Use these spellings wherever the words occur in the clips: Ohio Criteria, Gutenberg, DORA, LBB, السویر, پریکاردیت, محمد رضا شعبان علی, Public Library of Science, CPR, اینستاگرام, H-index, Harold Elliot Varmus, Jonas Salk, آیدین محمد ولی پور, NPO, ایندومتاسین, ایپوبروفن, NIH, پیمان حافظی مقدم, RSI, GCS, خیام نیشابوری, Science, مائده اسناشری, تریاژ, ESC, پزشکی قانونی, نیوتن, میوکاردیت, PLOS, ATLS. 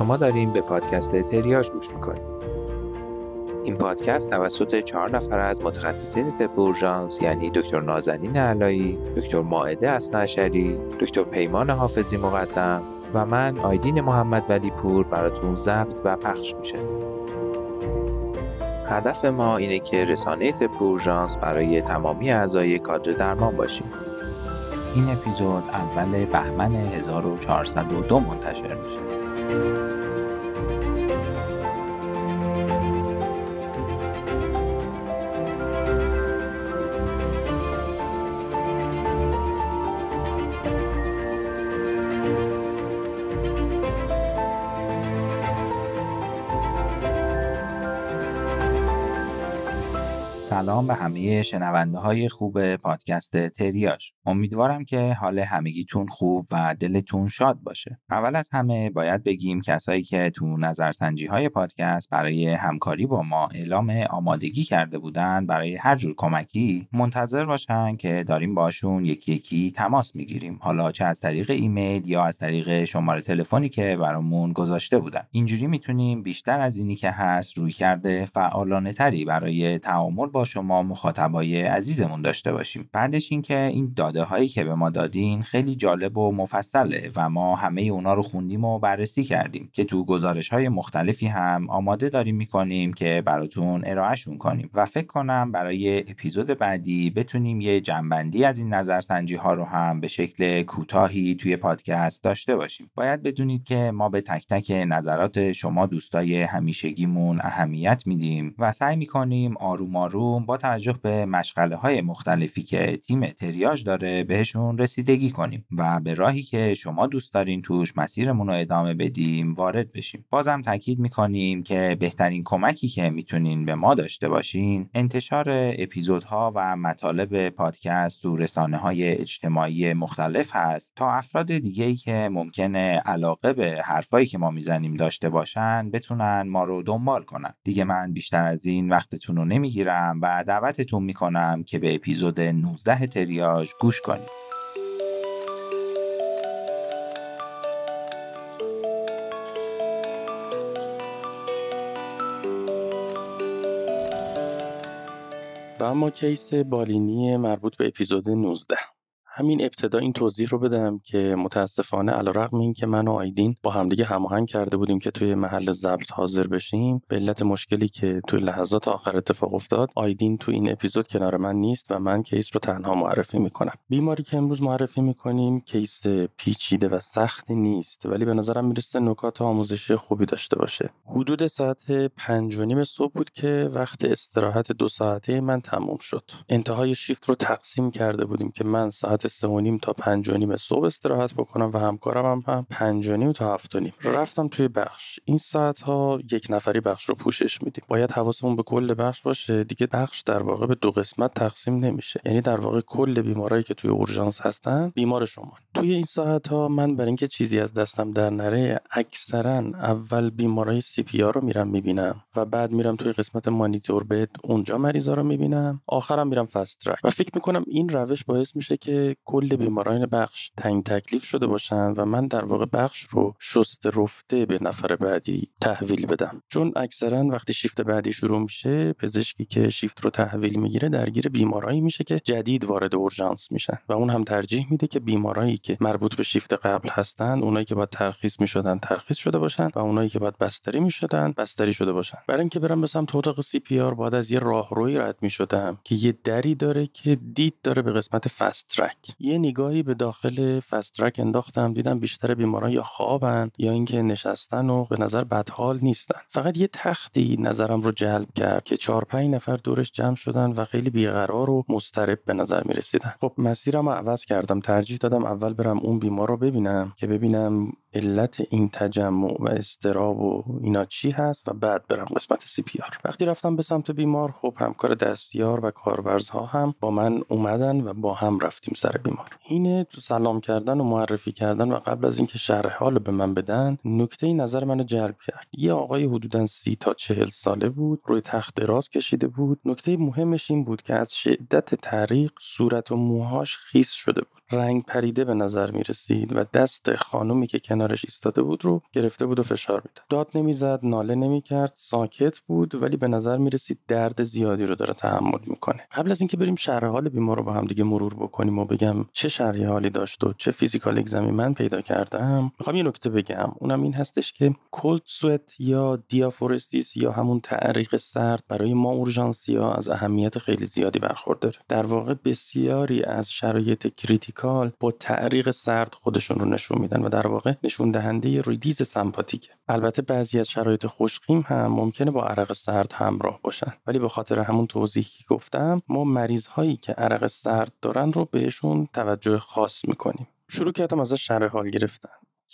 شما داریم به پادکست تریاژ گوش میکنیم. این پادکست توسط 4 نفر از متخصصین طب اورژانس یعنی دکتر نازنین علایی، دکتر مائده اسناشری، دکتر پیمان حافظی مقدم و من آیدین محمد ولی پور براتون ضبط و پخش میشه. هدف ما اینه که رسانه طب اورژانس برای تمامی اعضای کادر درمان باشیم. این اپیزود اول بهمن 1402 منتشر میشه. سلام به همه شنونده های خوب پادکست تریاژ. امیدوارم که حال همگیتون خوب و دلتون شاد باشه. اول از همه باید بگیم کسایی که تو نظرسنجی های پادکست برای همکاری با ما اعلام آمادگی کرده بودن برای هر جور کمکی، منتظر باشن که داریم باشون یکی یکی تماس میگیریم، حالا چه از طریق ایمیل یا از طریق شماره تلفنی که برامون گذاشته بودن. اینجوری میتونیم بیشتر از اینی که هست رویکرد فعالانه تری برای تعامل با شما مخاطبای عزیزمون داشته باشیم. بعدش این که این داده هایی که به ما دادین خیلی جالب و مفصله و ما همه اونا رو خوندیم و بررسی کردیم که تو گزارش های مختلفی هم آماده داریم میکنیم که براتون ارائهشون کنیم و فکر کنم برای اپیزود بعدی بتونیم یه جنبندی از این نظرسنجی ها رو هم به شکل کوتاهی توی پادکست داشته باشیم. باید بدونید که ما به تک تک نظرات شما دوستای همیشگیمون اهمیت میدیم و سعی میکنیم آروم آروم با توجه به مشغله‌های مختلفی که تیم تریاژ داره بهشون رسیدگی کنیم و به راهی که شما دوست دارین توش مسیرمون رو ادامه بدیم وارد بشیم. بازم تاکید می‌کنیم که بهترین کمکی که میتونین به ما داشته باشین انتشار اپیزودها و مطالب پادکست تو رسانه‌های اجتماعی مختلف هست تا افراد دیگه‌ای که ممکنه علاقه به حرفایی که ما میزنیم داشته باشن بتونن ما رو دنبال کنن. دیگه من بیشتر از این وقتتون رو نمیگیرم و دعوتتون میکنم که به اپیزود 19 تریاژ گوش کنید. و اما کیس بالینی مربوط به اپیزود 19. همین ابتدا این توضیح رو بدم که متاسفانه علیرغم این که من و آیدین با همدیگه هماهنگ کرده بودیم که توی محل ضبط حاضر بشیم، به علت مشکلی که توی لحظات آخر اتفاق افتاد آیدین تو این اپیزود کنار من نیست و من کیس رو تنها معرفی میکنم. بیماری که امروز معرفی میکنیم کیس پیچیده و سختی نیست، ولی به نظرم میرسه نکات آموزشی خوبی داشته باشه. حدود ساعت 5:30 صبح بود که وقت استراحت 2 ساعته من تموم شد. انتهای شیفت رو تقسیم کرده بودیم که من ساعت 3:30 تا 5:30 صبح استراحت بکنم و همکارم هم 5:30 تا 7:30. رفتم توی بخش. این ساعت ها یک نفری بخش رو پوشش میدیم. باید حواسمون به کل بخش باشه. دیگه بخش در واقع به 2 قسمت تقسیم نمیشه. یعنی در واقع کل بیمارایی که توی اورژانس هستن بیمار شما. توی این ساعت ها من برای اینکه چیزی از دستم در نره اکثرا اول بیمارای CPR رو میرم میبینم و بعد میرم توی قسمت مانیتور بد اونجا مریضا رو میبینم. آخرام میرم فست ترک. و فکر میکنم این روش باعث میشه که کل بیماران بخش تعیین تکلیف شده باشن و من در واقع بخش رو شسته رفته به نفر بعدی تحویل بدم، چون اکثرا وقتی شیفت بعدی شروع میشه پزشکی که شیفت رو تحویل میگیره درگیر بیمارایی میشه که جدید وارد اورژانس میشن و اون هم ترجیح میده که بیمارایی که مربوط به شیفت قبل هستن، اونایی که باید ترخیص میشدن ترخیص شده باشن و اونایی که باید بستری میشدن بستری شده باشن. برای اینکه برم مثلا تو اتاق CPR بعد از یه راهروی رد میشدم که یه دری داره که دید داره به قسمت فست ترک. یه نگاهی به داخل فسترک انداختم، دیدم بیشتر بیماران یا خوابن یا اینکه نشستن و به نظر بدحال نیستن. فقط یه تختی نظرم رو جلب کرد که 4-5 نفر دورش جمع شدن و خیلی بیقرار و مضطرب به نظر می رسیدن. خب مسیرم عوض کردم، ترجیح دادم اول برم اون بیمار رو ببینم که ببینم علت این تجمع و اضطراب و اینا چی هست و بعد برم قسمت CPR. وقتی رفتم به سمت بیمار، خب همکار دستیار و کارورزها هم با من اومدن و با هم رفتیم سر بیمار. اینه سلام کردن و معرفی کردن و قبل از اینکه شرح حال به من بدن نکته نظر منو جلب کرد. یه آقای حدوداً 30 تا 40 ساله بود، روی تخت دراز کشیده بود. نکته مهمش این بود که از شدت تعریق صورت و موهاش خیس شده بود. رنگ پریده به نظر می رسید و دست خانومی که کنارش ایستاده بود رو گرفته بود و فشار میداد. داد نمیزد، ناله نمیکرد، ساکت بود، ولی به نظر می رسید درد زیادی رو داره تحمل میکنه. قبل از اینکه بریم شرح حال بیمار رو با هم دیگه مرور بکنیم و بگم چه شرح حالی داشت و چه فیزیکال اگزمی من پیدا کردم، میخوام یه نکته بگم. اونم این هستش که کولد سوئت یا دیافورستیس یا همون تعریق سرد برای ما اورژانسیا از اهمیت خیلی زیادی برخورداره. در واقع بسیاری از شرایط کریتیکال با تعریق سرد خودشون رو نشون میدن و در واقع نشون دهنده ریلیز سمپاتیکه. البته بعضی از شرایط خشقیم هم ممکنه با عرق سرد همراه باشن، ولی به خاطر همون توضیحی که گفتم ما مریض هایی که عرق سرد دارن رو بهشون توجه خاص میکنیم. شروع کردم از شرح حال گرفتن.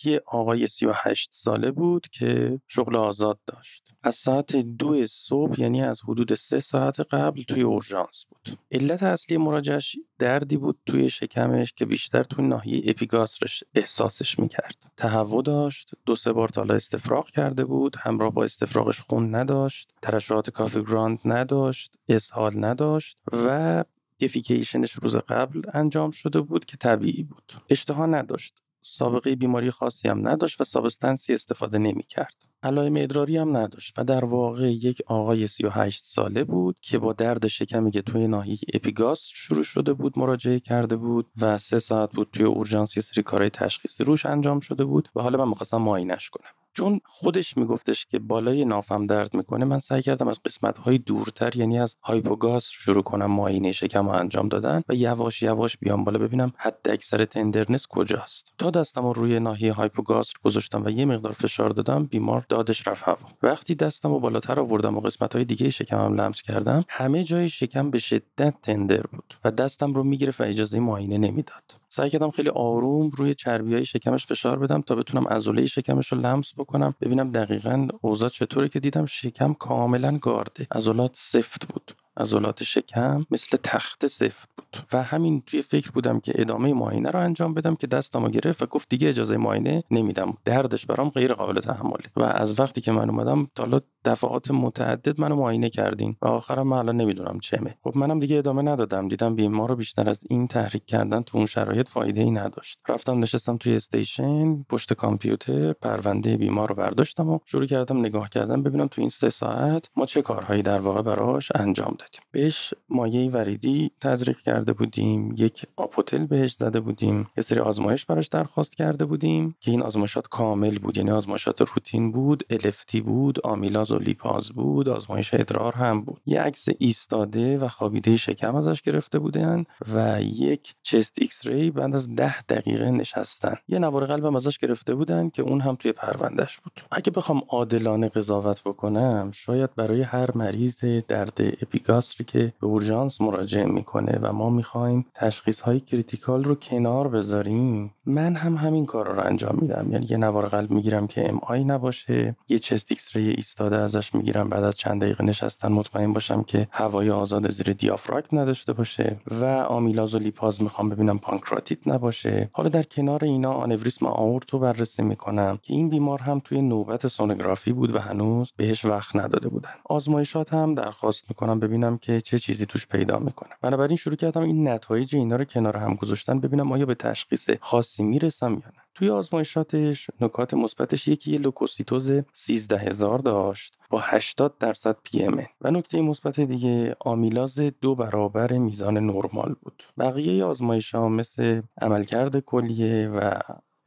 یه آقای 38 ساله بود که شغل آزاد داشت. از ساعت 2 صبح، یعنی از حدود 3 ساعت قبل، توی اورژانس بود. علت اصلی مراجعش دردی بود توی شکمش که بیشتر توی ناحیه اپیگاسترش احساسش میکرد. تهوع داشت، 2-3 بار تا حالا استفراغ کرده بود، همراه با استفراغش خون نداشت، ترشحات کافی گراند نداشت، اسهال نداشت و دیفیکیشنش روز قبل انجام شده بود که طبیعی بود. اشتها نداشت. سابقه بیماری خاصی هم نداشت و سابستنسی استفاده نمی کرد. علائم ادراری هم نداشت و در واقع یک آقای 38 ساله بود که با درد شکمی که توی ناحیه اپیگاست شروع شده بود مراجعه کرده بود و 3 ساعت بود توی اورژانس، یه سری کارهای تشخیصی روش انجام شده بود و حالا من می‌خواستم معاینش کنم. چون خودش میگفتش که بالای نافم درد میکنه، من سعی کردم از قسمت‌های دورتر، یعنی از هایپوگاز شروع کنم معاینه شکم رو انجام دادن و یواش یواش بیام بالا ببینم حد اکثر تندرنس کجاست. تا دستم رو روی ناحیه هایپوگاز گذاشتم و یه مقدار فشار دادم، بیمار دادش رفت هوا. وقتی دستم رو بالاتر آوردم و قسمت‌های دیگه شکمم لمس کردم، همه جای شکم به شدت تندر بود و دستم رو میگرفت و اجازه معاینه نمیداد. سعی کردم خیلی آروم روی چربیای شکمش فشار بدم تا بتونم عضله شکمش رو لمس بکنم ببینم دقیقاً اوضاع چطوره، که دیدم شکم کاملاً گارده، عضلات سفت بود، عضلات شکم مثل تخته سفت بود و همین توی فکر بودم که ادامه معاینه رو انجام بدم که دستمو گرفت و گفت دیگه اجازه معاینه نمیدم، دردش برام غیر قابل تحمله و از وقتی که من اومدم تا حالا دفعات متعدد منو معاینه کردین و آخرام من الان نمیدونم چمه. خب منم دیگه ادامه ندادم، دیدم بیمار رو بیشتر از این تحریک کردن تو اون شرایط فایده ای نداشت. رفتم نشستم توی استیشن پشت کامپیوتر، پرونده بیمار رو برداشتم و شروع کردم نگاه کردم ببینم تو این 3 ساعت ما چه کارهایی در واقع براش انجام دادیم. بهش مایع وریدی تزریق کرده بودیم، یک آپوتل بهش زده بودیم، یه سری آزمایش براش درخواست کرده بودیم که این آزمایشات کامل بود، یعنی آزمایشات روتین بود، LFT بود، آمیلاز و لیپاز بود، آزمایش ادرار هم بود. یه عکس ایستاده و خوابیده شکم ازش گرفته بودن و یک چست ایکس ری بعد از 10 دقیقه نشستن. یه نوار قلبم ازش گرفته بودن که اون هم توی پروندهش بود. اگه بخوام عادلانه قضاوت بکنم، شاید برای هر مریض درد گاستری که به اورژانس مراجعه میکنه و ما میخوایم تشخیصهای کریتیکال رو کنار بذاریم، من هم همین کار رو انجام میدم. یعنی یه نوار قلب میگیرم که ام آی نباشه، یه چست ایکس ری ایستاده ازش میگیرم بعد از چند دقیقه نشستن مطمئن باشم که هوای آزاد زیر دیافراگم نداشته باشه و آمیلاز و لیپاز میخوام ببینم پانکراتیت نباشه. حالا در کنار اینا آنوریسم آئورت رو بررسی میکنم که این بیمار هم توی نوبت سونوگرافی بود و هنوز بهش وقت نداده بودن. آزمایشات هم درخواست میکنم ببینم که چه چیزی توش پیدا میکنم. بنابراین شروع کردم این نتایج اینا رو کنار هم گذاشتن ببینم آیا به تشخیص خاصی میرسم یا نه. توی آزمایشاتش نکات مثبتش یکی لوکوسیتوز 13000 داشت با 80% PMN و نکته مثبت دیگه آمیلاز 2 برابر میزان نرمال بود. بقیه آزمایش‌ها مثل عملکرد کلیه و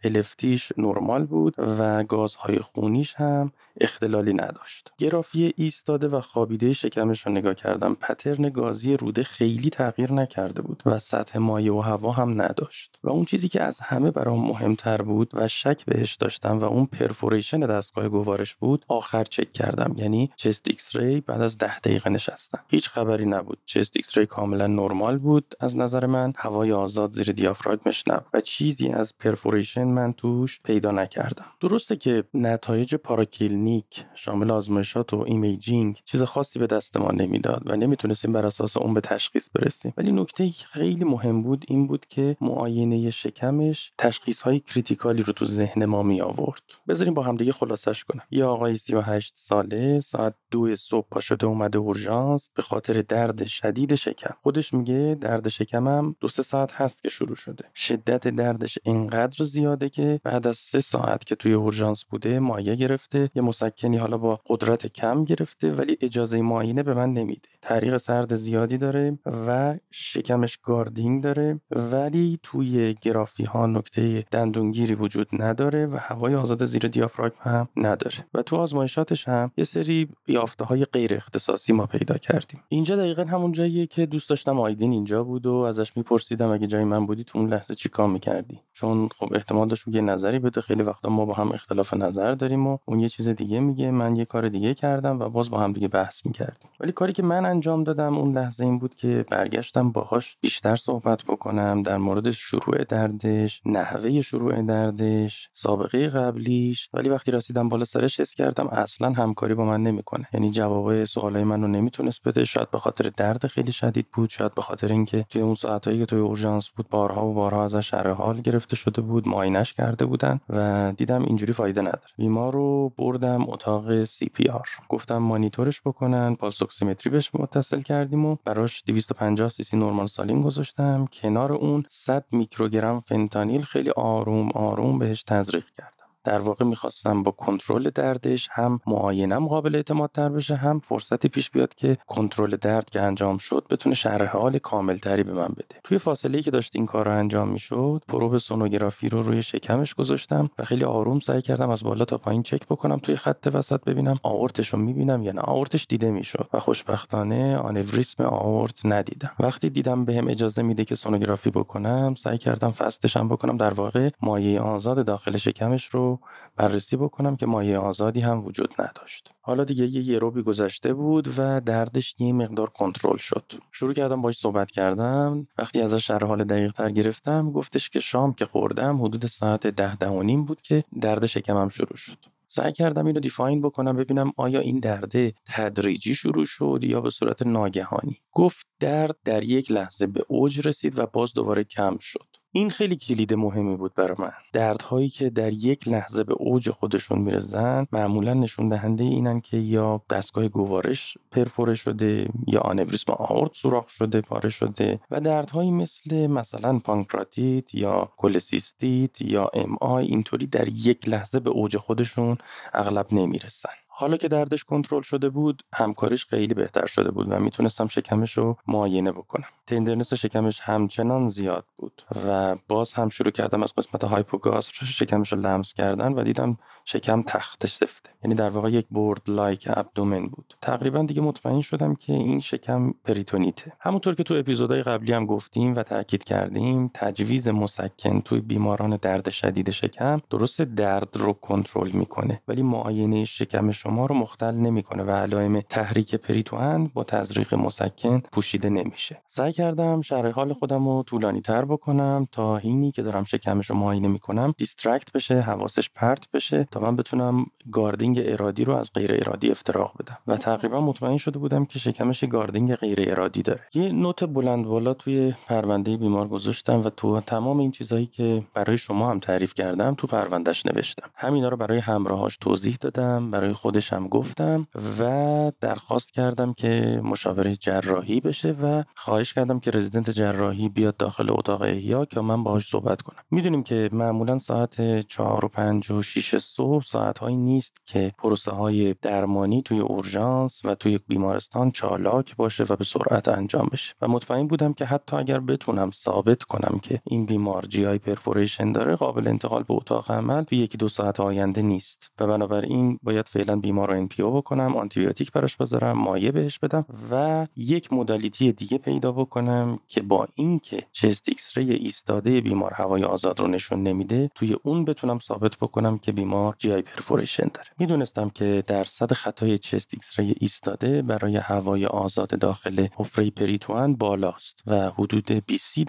LFTش نرمال بود و گازهای خونیش هم اختلالی نداشت. گرافی ایستاده و خوابیده شکمش رو نگاه کردم، پترن گازی روده خیلی تغییر نکرده بود و سطح مایع و هوا هم نداشت و اون چیزی که از همه برام مهمتر بود و شک بهش داشتم و اون پرفوریشن دستگاه گوارش بود، آخر چک کردم، یعنی چست ایکس ری بعد از 10 دقیقه نشستن. هیچ خبری نبود، چست ایکس ری کاملا نرمال بود از نظر من، هوای آزاد زیر دیافراگمش نبود و چیزی از پرفوریشن من توش پیدا نکردم. درسته که نتایج پاراکلینیک کلینیک شامل آزمایشات و ایمیجینگ چیز خاصی به دست ما نمیداد و نمیتونستیم بر اساس اون به تشخیص برسیم. ولی نکته خیلی مهم بود این بود که معاینه شکمش تشخیص‌های کریتیکالی رو تو ذهن ما می آورد. بذاریم با هم دیگه خلاصش کنم. یه آقای 38 ساله ساعت 2 صبح پا شده اومده اورژانس به خاطر درد شدید شکم. خودش میگه درد شکمم 2-3 ساعت هست که شروع شده. شدت دردش اینقدر زیاده که بعد از 3 ساعت که توی اورژانس بوده مایع گرفته، یه مسکنی حالا با قدرت کم گرفته ولی اجازه معاینه به من نمیده. تعریق سرد زیادی داره و شکمش گاردینگ داره ولی توی گرافی ها نکته دندونگیری وجود نداره و هوای آزاد زیر دیافراگم هم نداره و تو آزمایشاتش هم یه سری یافته‌های غیر اختصاصی ما پیدا کردیم. اینجا دقیقاً همون جاییه که دوست داشتم آیدین اینجا بود و ازش میپرسیدم اگه جای من بودی تو اون لحظه چیکار می‌کردی، چون خب احتمال داشت یه نظری بده. خیلی وقتا ما با هم اختلاف نظر داریم و اون یه چیز دیگه میگه، من یه کار دیگه کردم و باز با هم دیگه بحث می‌کردیم. ولی کاری که من انجام دادم اون لحظه این بود که برگشتم باهاش بیشتر صحبت بکنم در مورد شروع دردش، نحوه شروع دردش، سابقه قبلیش. ولی وقتی رسیدم بالا سرش حس کردم اصلا همکاری با من نمیکنه، یعنی جواب سوالای منو نمیتونست بده. شاید به خاطر درد خیلی شدید بود، شاید به خاطر اینکه توی اون ساعتایی که توی اورژانس بود بارها ازش شرح حال گرفته شده بود، معاینش کرده بودن و دیدم اینجوری فایده نداره. بیمار رو بردم اتاق CPR، گفتم مانیتورش بکنن، پالس اکسیمتری بهش متصل کردیم و براش 250 سی سی نورمال سالین گذاشتم، کنار اون 100 میکروگرم فنتانیل خیلی آروم بهش تزریق کرد. در واقع میخواستم با کنترل دردش هم معاینم قابل اعتماد تر بشه، هم فرصتی پیش بیاد که کنترل درد که انجام شد بتونه شرح حال کامل تری به من بده. توی فاصله‌ای که داشت این کار رو انجام میشد پروب سونوگرافی رو روی شکمش گذاشتم و خیلی آروم سعی کردم از بالا تا پایین چک بکنم توی خط وسط ببینم آئورتش رو میبینم یا نه. آئورتش دیده میشد و خوشبختانه آنوریسم آئورت ندیدم. وقتی دیدم بهم اجازه میده که سونوگرافی بکنم سعی کردم فستش هم بکنم، در واقع مایع آزاد داخل شکمش رو بررسی بکنم که مایع آزادی هم وجود نداشت. حالا دیگه یه روبی گذشته بود و دردش یه مقدار کنترل شد. شروع کردم باهاش صحبت کردم. وقتی ازش شرح حال دقیق تر گرفتم گفتش که شام که خوردم حدود ساعت 10:30 بود که درد شکمم شروع شد. سعی کردم اینو دیفاین بکنم ببینم آیا این درده تدریجی شروع شد یا به صورت ناگهانی. گفت درد در یک لحظه به اوج رسید و باز دوباره کم شد. این خیلی کلید مهمی بود برای من. دردهایی که در یک لحظه به اوج خودشون میرسن معمولا نشون دهنده اینن که یا دستگاه گوارش پرفوره شده یا آنوریسم آئورت سوراخ شده، پاره شده. و دردهایی مثلا پانکراتیت یا کولسیستیت یا MI اینطوری در یک لحظه به اوج خودشون اغلب نمیرسن. حالا که دردش کنترل شده بود همکاریش خیلی بهتر شده بود و میتونستم شکمش رو معاینه بکنم. تندرنس شکمش همچنان زیاد بود و باز هم شروع کردم از قسمت هایپوگاستر شکمش رو لمس کردن و دیدم شکم تخته سفته، یعنی در واقع یک بورد لایک ابدومن بود. تقریبا دیگه مطمئن شدم که این شکم پریتونیته. همونطور که تو اپیزودهای قبلی هم گفتیم و تاکید کردیم تجویز مسکن توی بیماران درد شدید شکم درست درد رو کنترل میکنه ولی معاینه شکم شما رو مختل نمیکنه و علائم تحریک پریتوان با تزریق مسکن پوشیده نمیشه. سعی کردم شرح حال خودم رو طولانی‌تر بکنم تا حینی که دارم شکمش رو معاینه میکنم دیسترکت بشه، حواسش پرت بشه، من بتونم گاردینگ ارادی رو از غیر ارادی افتراق بدم و تقریبا مطمئن شده بودم که شکمش گاردینگ غیر ارادی داره. یه نوت بلند بالا توی پرونده بیمار گذاشتم و تو تمام این چیزایی که برای شما هم تعریف کردم تو پروندهش نوشتم. همینا رو برای همراهاش توضیح دادم، برای خودش هم گفتم و درخواست کردم که مشاوره جراحی بشه و خواهش کردم که رزیدنت جراحی بیاد داخل اتاق احیا که من باهاش صحبت کنم. میدونیم که معمولا ساعت 4 و 5 و 6 صبح ساعت‌هایی نیست که پروسه‌های درمانی توی اورژانس و توی بیمارستان چالاک باشه و به سرعت انجام بشه و مطمئن بودم که حتی اگر بتونم ثابت کنم که این بیمار جی آی پرفوریشن داره قابل انتقال به اتاق عمل توی 1-2 ساعت آینده نیست و بنابراین باید فعلا بیمار رو NPO بکنم، آنتی بیوتیک براش بذارم، مایع بهش بدم و یک مدالیتی دیگه پیدا بکنم که با اینکه چست ایکس ری ایستاده بیمار هوای آزاد رو نشون نمیده توی اون بتونم ثابت بکنم که بیمار بیمار جی آی پرفوریشن داره. میدونستم که درصد خطای چست ایکس رای ایستاده برای هوای آزاد داخل حفره پریتوان بالاست و حدود 20%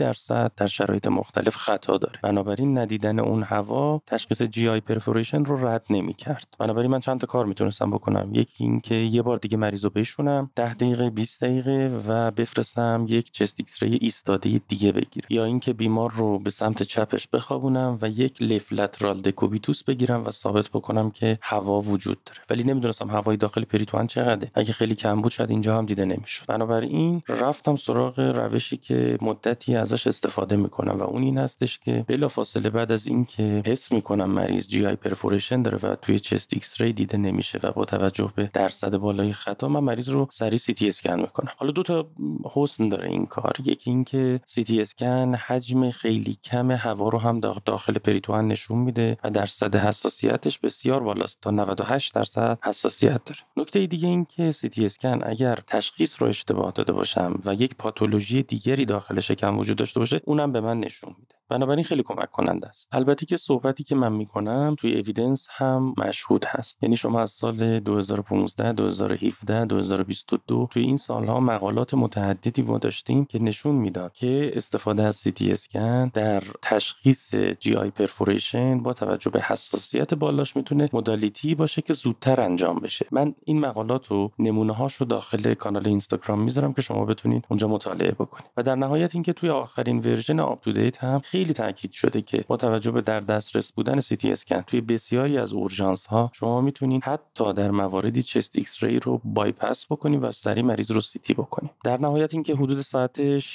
در شرایط مختلف خطا داره. بنابراین ندیدن اون هوا تشخیص جی آی پرفوریشن رو رد نمی‌کرد. بنابراین من چند تا کار میتونستم بکنم. یکی این که یه بار دیگه مریض رو بشونم 10 دقیقه 20 دقیقه و بفرستم یک چست ایکس رای ایستاده دیگه بگیرم، یا اینکه بیمار رو به سمت چپش بخوابونم و یک لف لترال دکوبیتوس بگیرم و ثابت بکنم که هوا وجود داره. ولی نمیدونستم هوای داخل پریتوان چقدره. اگه خیلی کم بود شاید اینجا هم دیده نمیشد. بنابراین رفتم سراغ روشی که مدتی ازش استفاده میکنم و اون این هستش که بلافاصله بعد از اینکه حس میکنم مریض جی آی پرفوریشن داره و توی چست ایکس ری دیده نمیشه و با توجه به درصد بالای خطا من مریض رو سری سی تی اسکن میکنم. حالا دو تا حسن داره این کار. یکی اینکه سی تی اسکن حجم خیلی کم هوا رو هم داخل پریتوان نشون میده و درصد حساسیتش بسیار بالاست، تا 98% حساسیت داره. نکته دیگه این که سی تی اسکن اگر تشخیص رو اشتباه داده باشم و یک پاتولوژی دیگری داخل شکم وجود داشته باشه اونم به من نشون میده. بنابراین خیلی کمک کننده است. البته که صحبتی که من میکنم توی اوییدنس هم مشهود هست. یعنی شما از سال 2015 2017 2022 توی این سالها مقالات متعددی ما داشتیم که نشون میداد که استفاده از سی تی اسکن در تشخیص جی آی پرفوریشن با توجه به حساسیت بالاش میتونه مودالیتی باشه که زودتر انجام بشه. من این مقالات رو نمونه هاشو داخل کانال اینستاگرام میذارم که شما بتونید اونجا مطالعه بکنید. و در نهایت اینکه توی آخرین ورژن آپ تو دیت هم خیلی تاکید شده که با توجه به در دسترس بودن سی تی اسکن توی بسیاری از اورژانس ها شما میتونید حتی در مواردی چست ایکس ری رو بایپاس بکنید و سریع مریض رو سی تی بکنید. در نهایت اینکه حدود ساعت 6:45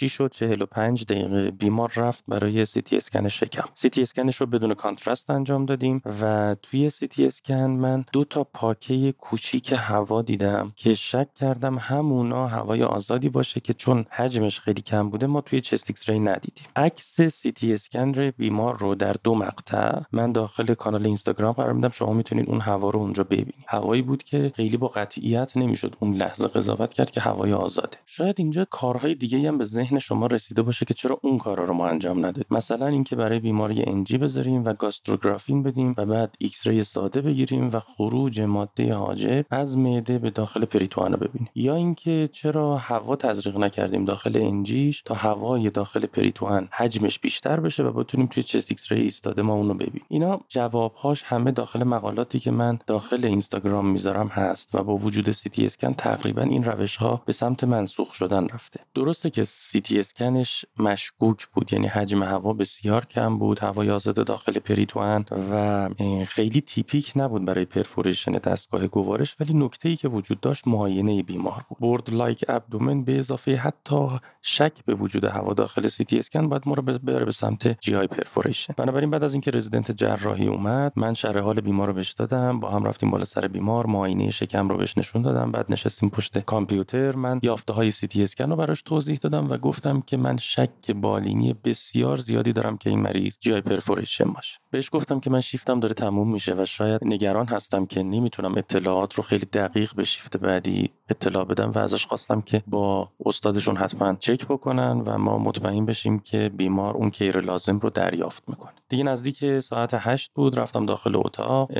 دقیقه بیمار رفت برای سی تی اسکن شکم. سی تی اسکنش رو بدون کانتراست انجام دادیم و توی سی تی اسکن من 2 تا پاکه کوچیک هوا دیدم که شک کردم همونا هوای آزادی باشه که چون حجمش خیلی کم بوده ما توی چست ایکس ری ندیدیم. عکس سی تی اسکن بیمار رو در 2 مقطع من داخل کانال اینستاگرام قرار میدم، شما میتونید اون هوا رو اونجا ببینید. هوایی بود که خیلی با قطعیت نمیشد اون لحظه قضاوت کرد که هوای آزاده. شاید اینجا کارهای دیگه‌ای هم به ذهن شما رسیده باشه که چرا اون کارا رو ما انجام ندادیم. مثلا اینکه برای بیماری انجی بذاریم و گاستروگرافین بدیم و بعد ایکس رای ساده بگیریم و خروج ماده حاجب از معده به داخل پریتوانو ببینیم. یا اینکه چرا هوا تزریق نکردیم داخل انجیش تا هوای داخل پریتوان حجمش بیشتر بشه و بتونیم توی چست ایکس ری ایستاده ما اونو ببینیم. اینا جوابهاش همه داخل مقالاتی که من داخل اینستاگرام میذارم هست و با وجود سی تی اسکن تقریبا این روش‌ها به سمت منسوخ شدن رفته. درسته که سی تی اسکنش مشکوک بود، یعنی حجم هوا بسیار کم بود، هوای آزاد داخل پریتوان و خیلی تیپیک نبود برای پرفوریشن دستگاه گوارش، ولی نکته‌ای که وجود داشت معاینه بیمار بود. بورد لایک ابدومن به اضافه حتی شک به وجود هوا داخل سی تی اسکن بعد ما رو به سمت جی آی پرفوریشن. بنابراین بعد از اینکه رزیدنت جراحی اومد من شرح حال بیمار رو بهش دادم، با هم رفتیم بالا سر بیمار، معاینه شکم رو بهش نشون دادم، بعد نشستیم پشت کامپیوتر، من یافته‌های سی تی اسکن رو براش توضیح دادم و گفتم که من شک بالینی بسیار زیادی دارم که این مریض جی آی پرفوریشن باشه. بهش گفتم که من شیفتم داره تموم میشه و شاید نگران هستم که نمیتونم اطلاعات رو خیلی دقیق به شیفت بعدی اطلاع بدم و ازش خواستم که با استادشون حتما چک بکنن و ما مطمئن بشیم که بیمار اون کیر لازم رو دریافت میکنه. دیگه نزدیک ساعت 8 بود رفتم داخل اتاق.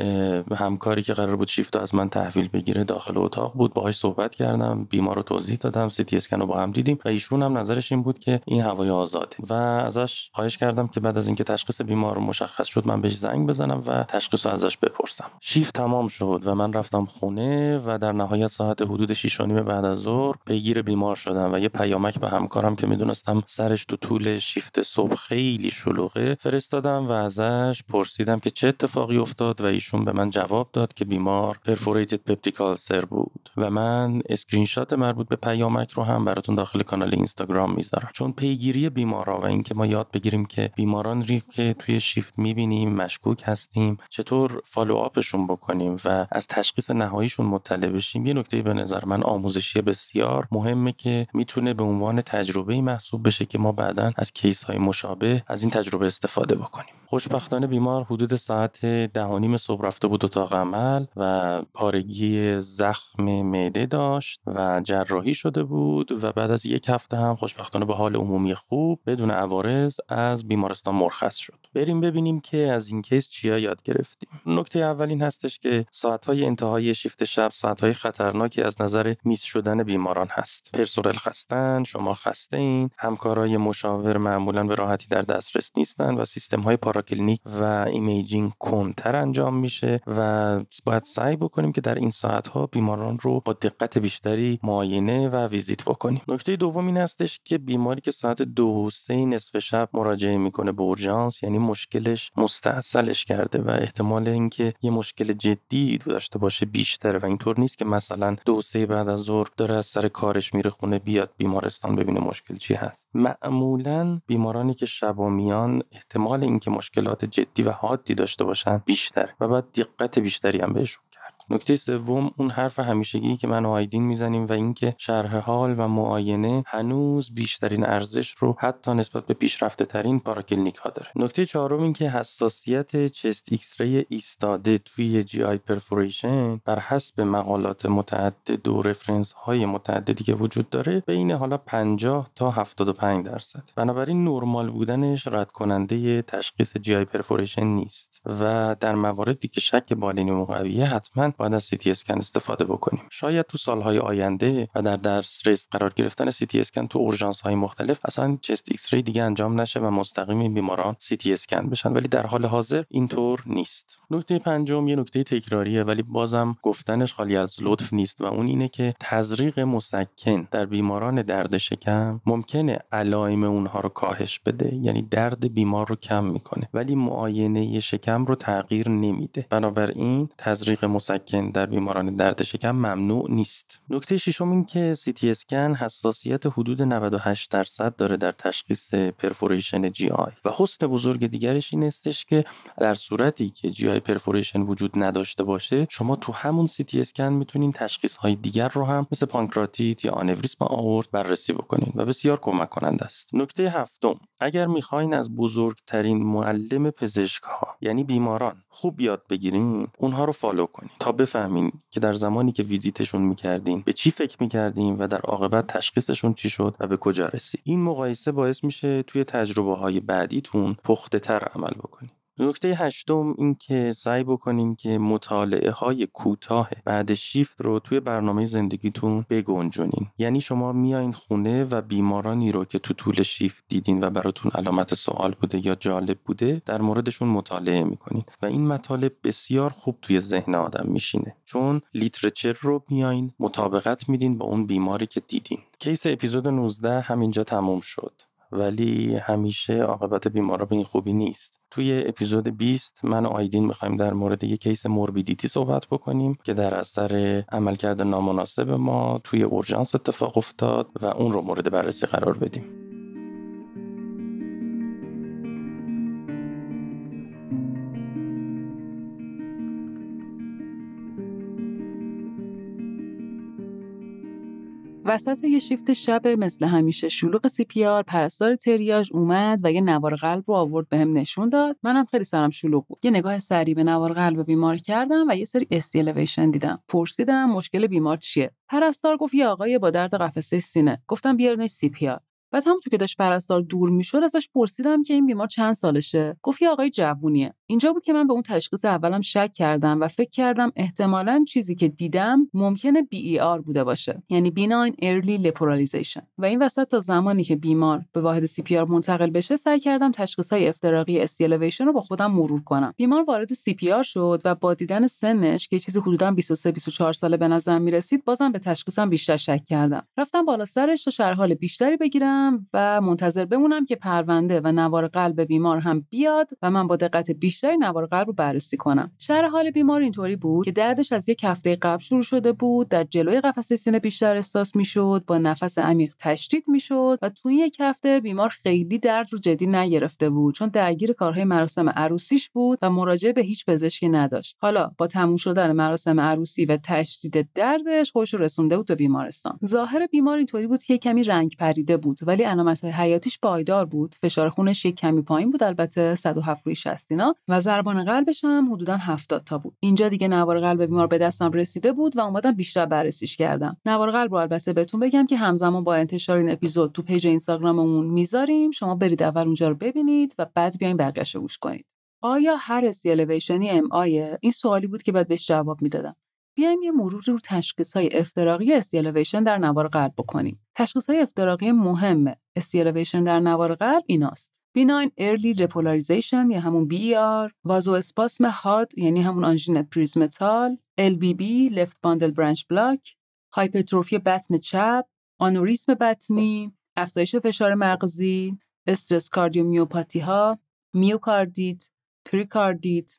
همکاری که قرار بود شیفت از من تحویل بگیره داخل اتاق بود، باهاش صحبت کردم، بیمار رو توضیح دادم، سی تی اسکن رو با هم دیدیم و ایشون هم نظرش این بود که این هوای آزاده و ازش خواهش کردم که بعد از اینکه تشخیص بیمار مشخص شد من بهش زنگ بزنم و تشخیص رو ازش بپرسم. شیفت تمام شد و من رفتم خونه و در نهایت ساعت حدود 6:30 بعد از ظهر پیگیر بیمار شدم و یه پیامک به همکارم که میدونستم سرش تو طول شیفت صبح خیلی شلوغه فرستادم و ازش پرسیدم که چه اتفاقی افتاد و ایشون به من جواب داد که بیمار پرفوریتد پپتیک آلسر بود و من اسکرین شات مربوط به پیامک رو هم براتون داخل کانال اینستاگرام میذارم، چون پیگیری بیمارا و اینکه ما یاد بگیریم که بیماران رو که توی شیفت میبینیم مشکوک هستیم چطور فالوآپشون بکنیم و از تشخیص نهاییشون مطلع بشیم یه نکته به نظر من آموزشی بسیار مهمه که میتونه به عنوان تجربه محسوب بشه که ما بعداً از کیس های مشابه از این تجربه استفاده بکنیم. خوشبختانه بیمار حدود ساعت 10:30 صبح رفته بود اتاق عمل و پارگی زخم معده داشت و جراحی شده بود و بعد از 1 هفته هم خوشبختانه به حال عمومی خوب بدون عوارض از بیمارستان مرخص شد. بریم ببینیم که از این کیس چیا یاد گرفتیم. نکته اول این هستش که ساعت‌های انتهایی شیفت شب ساعت‌های خطرناکی از نظر میس شدن بیماران هست. پرسنل خسته‌اند، شما خسته این، همکارای مشاور معمولاً به راحتی در دسترس نیستن و سیستم‌های پاراکلینیک و ایمیجینگ کمتر انجام میشه و باید سعی بکنیم که در این ساعت‌ها بیماران رو با دقت بیشتری معاینه و ویزیت بکنیم. نکته دوم این هستش که بیماری که ساعت 2:30 نصف شب مراجعه میکنه به اورژانس، یعنی مشکلش مستعصلش کرده و احتمال اینکه یه مشکل جدی داشته باشه بیشتره و اینطور نیست که مثلا 2:30 بعد از ظهر داره از سر کارش میره خونه بیاد بیمارستان ببینه مشکل چی هست. معمولا بیمارانی که شبا میان احتمال اینکه مشکلات جدی و حادی داشته باشن بیشتر و باید دقت بیشتری هم بهشون کرد. نکته سوم اون حرف همیشگی که من و آیدین میزنیم و اینکه شرح حال و معاینه هنوز بیشترین ارزش رو حتی نسبت به پیشرفته ترین پاراکلینیک ها داره. نکته چهارم این که حساسیت چست ایکس ری ایستاده توی جی آی پرفوریشن بر حسب مقالات متعدد و رفرنس های متعددی که وجود داره بین حالا 50% تا 75%. بنابراین نورمال بودنش رد کننده تشخیص جی آی پرفوریشن نیست و در مواردی که شک بالینی قویه حتما باید از سی تی اسکن استفاده بکنیم. شاید تو سالهای آینده و در دسترس قرار گرفتن سی تی اسکن تو اورژانس‌های مختلف اصلا چست ایکس ری دیگه انجام نشه و مستقیم این بیماران سی تی اسکن بشن، ولی در حال حاضر اینطور نیست. نکته پنجم یه نکته تکراریه ولی بازم گفتنش خالی از لطف نیست و اون اینه که تزریق مسکن در بیماران درد شکم ممکنه علائم اونها رو کاهش بده، یعنی درد بیمار رو کم میکنه ولی معاینه شکم رو تغییر نمیده. بنابراین تزریق مسکن در بیماران درد شکم ممنوع نیست. نکته ششم این که سی تی اسکن حساسیت حدود 98% داره در تشخیص پرفوریشن جی آی و حسن بزرگ دیگرش این استش که در صورتی که جی آی پرفوریشن وجود نداشته باشه شما تو همون سی تی اسکن میتونین تشخیص های دیگر رو هم مثل پانکراتیت یا آنوریسم آئورت بررسی بکنین و بسیار کمک کننده است. نکته هفتم اگر میخواین از بزرگترین معلم پزشک ها یعنی بیماران خوب یاد بگیرین اونها رو فالو کنین تا بفهمین که در زمانی که ویزیتشون میکردین به چی فکر میکردین و در عاقبت تشخیصشون چی شد و به کجا رسید. این مقایسه باعث میشه توی تجربه‌های بعدیتون پخته‌تر عمل بکنین. نکته هشتم این که سعی بکنین که مطالعه های کوتاه بعد شیفت رو توی برنامه زندگیتون بگنجونین، یعنی شما میایین خونه و بیمارانی رو که تو طول شیفت دیدین و براتون علامت سوال بوده یا جالب بوده در موردشون مطالعه میکنین و این مطالب بسیار خوب توی ذهن آدم میشینه چون لیترچر رو میایین مطابقت میدین با اون بیماری که دیدین. کیس اپیزود 19 همینجا تموم شد ولی همیشه عاقبت بیمارا به این خوبی نیست. توی اپیزود 20 من و آیدین می‌خوایم در مورد یک کیس موربیدیتی صحبت بکنیم که در اثر عملکرد نامناسب ما توی اورژانس اتفاق افتاد و اون رو مورد بررسی قرار بدیم. وسط یه شیفت شب مثل همیشه شلوغ CPR پرستار تریاژ اومد و یه نوار قلب رو آورد بهم نشون داد. منم خیلی سرم شلوغ بود. یه نگاه سریع به نوار قلب بیمار کردم و یه سری ST elevation دیدم. پرسیدم مشکل بیمار چیه؟ پرستار گفت یه آقای با درد قفسه سینه. گفتم بیارینش CPR. بعد همونطور که داشت پرستار دور میشد ازش پرسیدم که این بیمار چند سالشه؟ گفت یه آقای جوونیه. اینجا بود که من به اون تشخیص اولم شک کردم و فکر کردم احتمالاً چیزی که دیدم ممکنه BER بوده باشه، یعنی بیناین ارلی لپورالیزیشن. و این وسط تا زمانی که بیمار به واحد CPR منتقل بشه سعی کردم تشخیص‌های افتراقی ST elevation رو با خودم مرور کنم. بیمار وارد CPR شد و با دیدن سنش که چیزی حدوداً 23 24 ساله به نظر می‌رسید بازم به تشخیصم بیشتر شک کردم. رفتم بالا سرش تا شرح حال بیشتری بگیرم و منتظر بمونم که پرونده و نوار قلب بیمار هم بیاد و من با دقت بیشتر نوار قلب رو بررسی کنم. شرح حال بیمار اینطوری بود که دردش از یک هفته قبل شروع شده بود، در جلوی قفسه سینه بیشتر احساس میشد، با نفس عمیق تشدید میشد و تو این یک هفته بیمار خیلی درد رو جدی نگرفته بود چون درگیر کارهای مراسم عروسیش بود و مراجعه به هیچ پزشکی نداشت. حالا با تموم شدن مراسم عروسی و تشدید دردش خودش رو رسونده بود به بیمارستان. ظاهر بیمار اینطوری بود که کمی رنگ پریده بود ولی علامت‌های حیاتیش پایدار بود. فشار خونش یک کمی پایین بود، البته 107/60 اینا، و ضربان قلبش هم حدوداً 70 تا بود. اینجا دیگه نوار قلب بیمار به دستم رسیده بود و اومدم بیشتر بررسیش کردم. نوار قلب رو البته بهتون بگم که همزمان با انتشار این اپیزود تو پیج اینستاگراممون میذاریم، شما برید اول اونجا رو ببینید و بعد بیاین بقیه‌شو گوش کنید. آیا هرسی الیویشنی ام آیه؟ این سوالی بود که بعد بهش جواب میدادم. بیایم یه مرور رو تشخیص‌های افتراقی اسی الیویشن در نوار قلب بکنیم. تشخیص‌های افتراقی مهم اسی الیویشن در نوار قلب ایناست: بیناین ارلی رپولاریزیشن یا همون BER، وازو اسپاسم هاد یعنی همون آنژین پریزمتال، LBB لفت باندل برانچ بلاک، هایپرتروفی بطن چپ، آنوریسم بطنی، افزایش فشار مغزی، استرس کاردیومیوپاتی ها، میوکاردیت، پریکاردیت،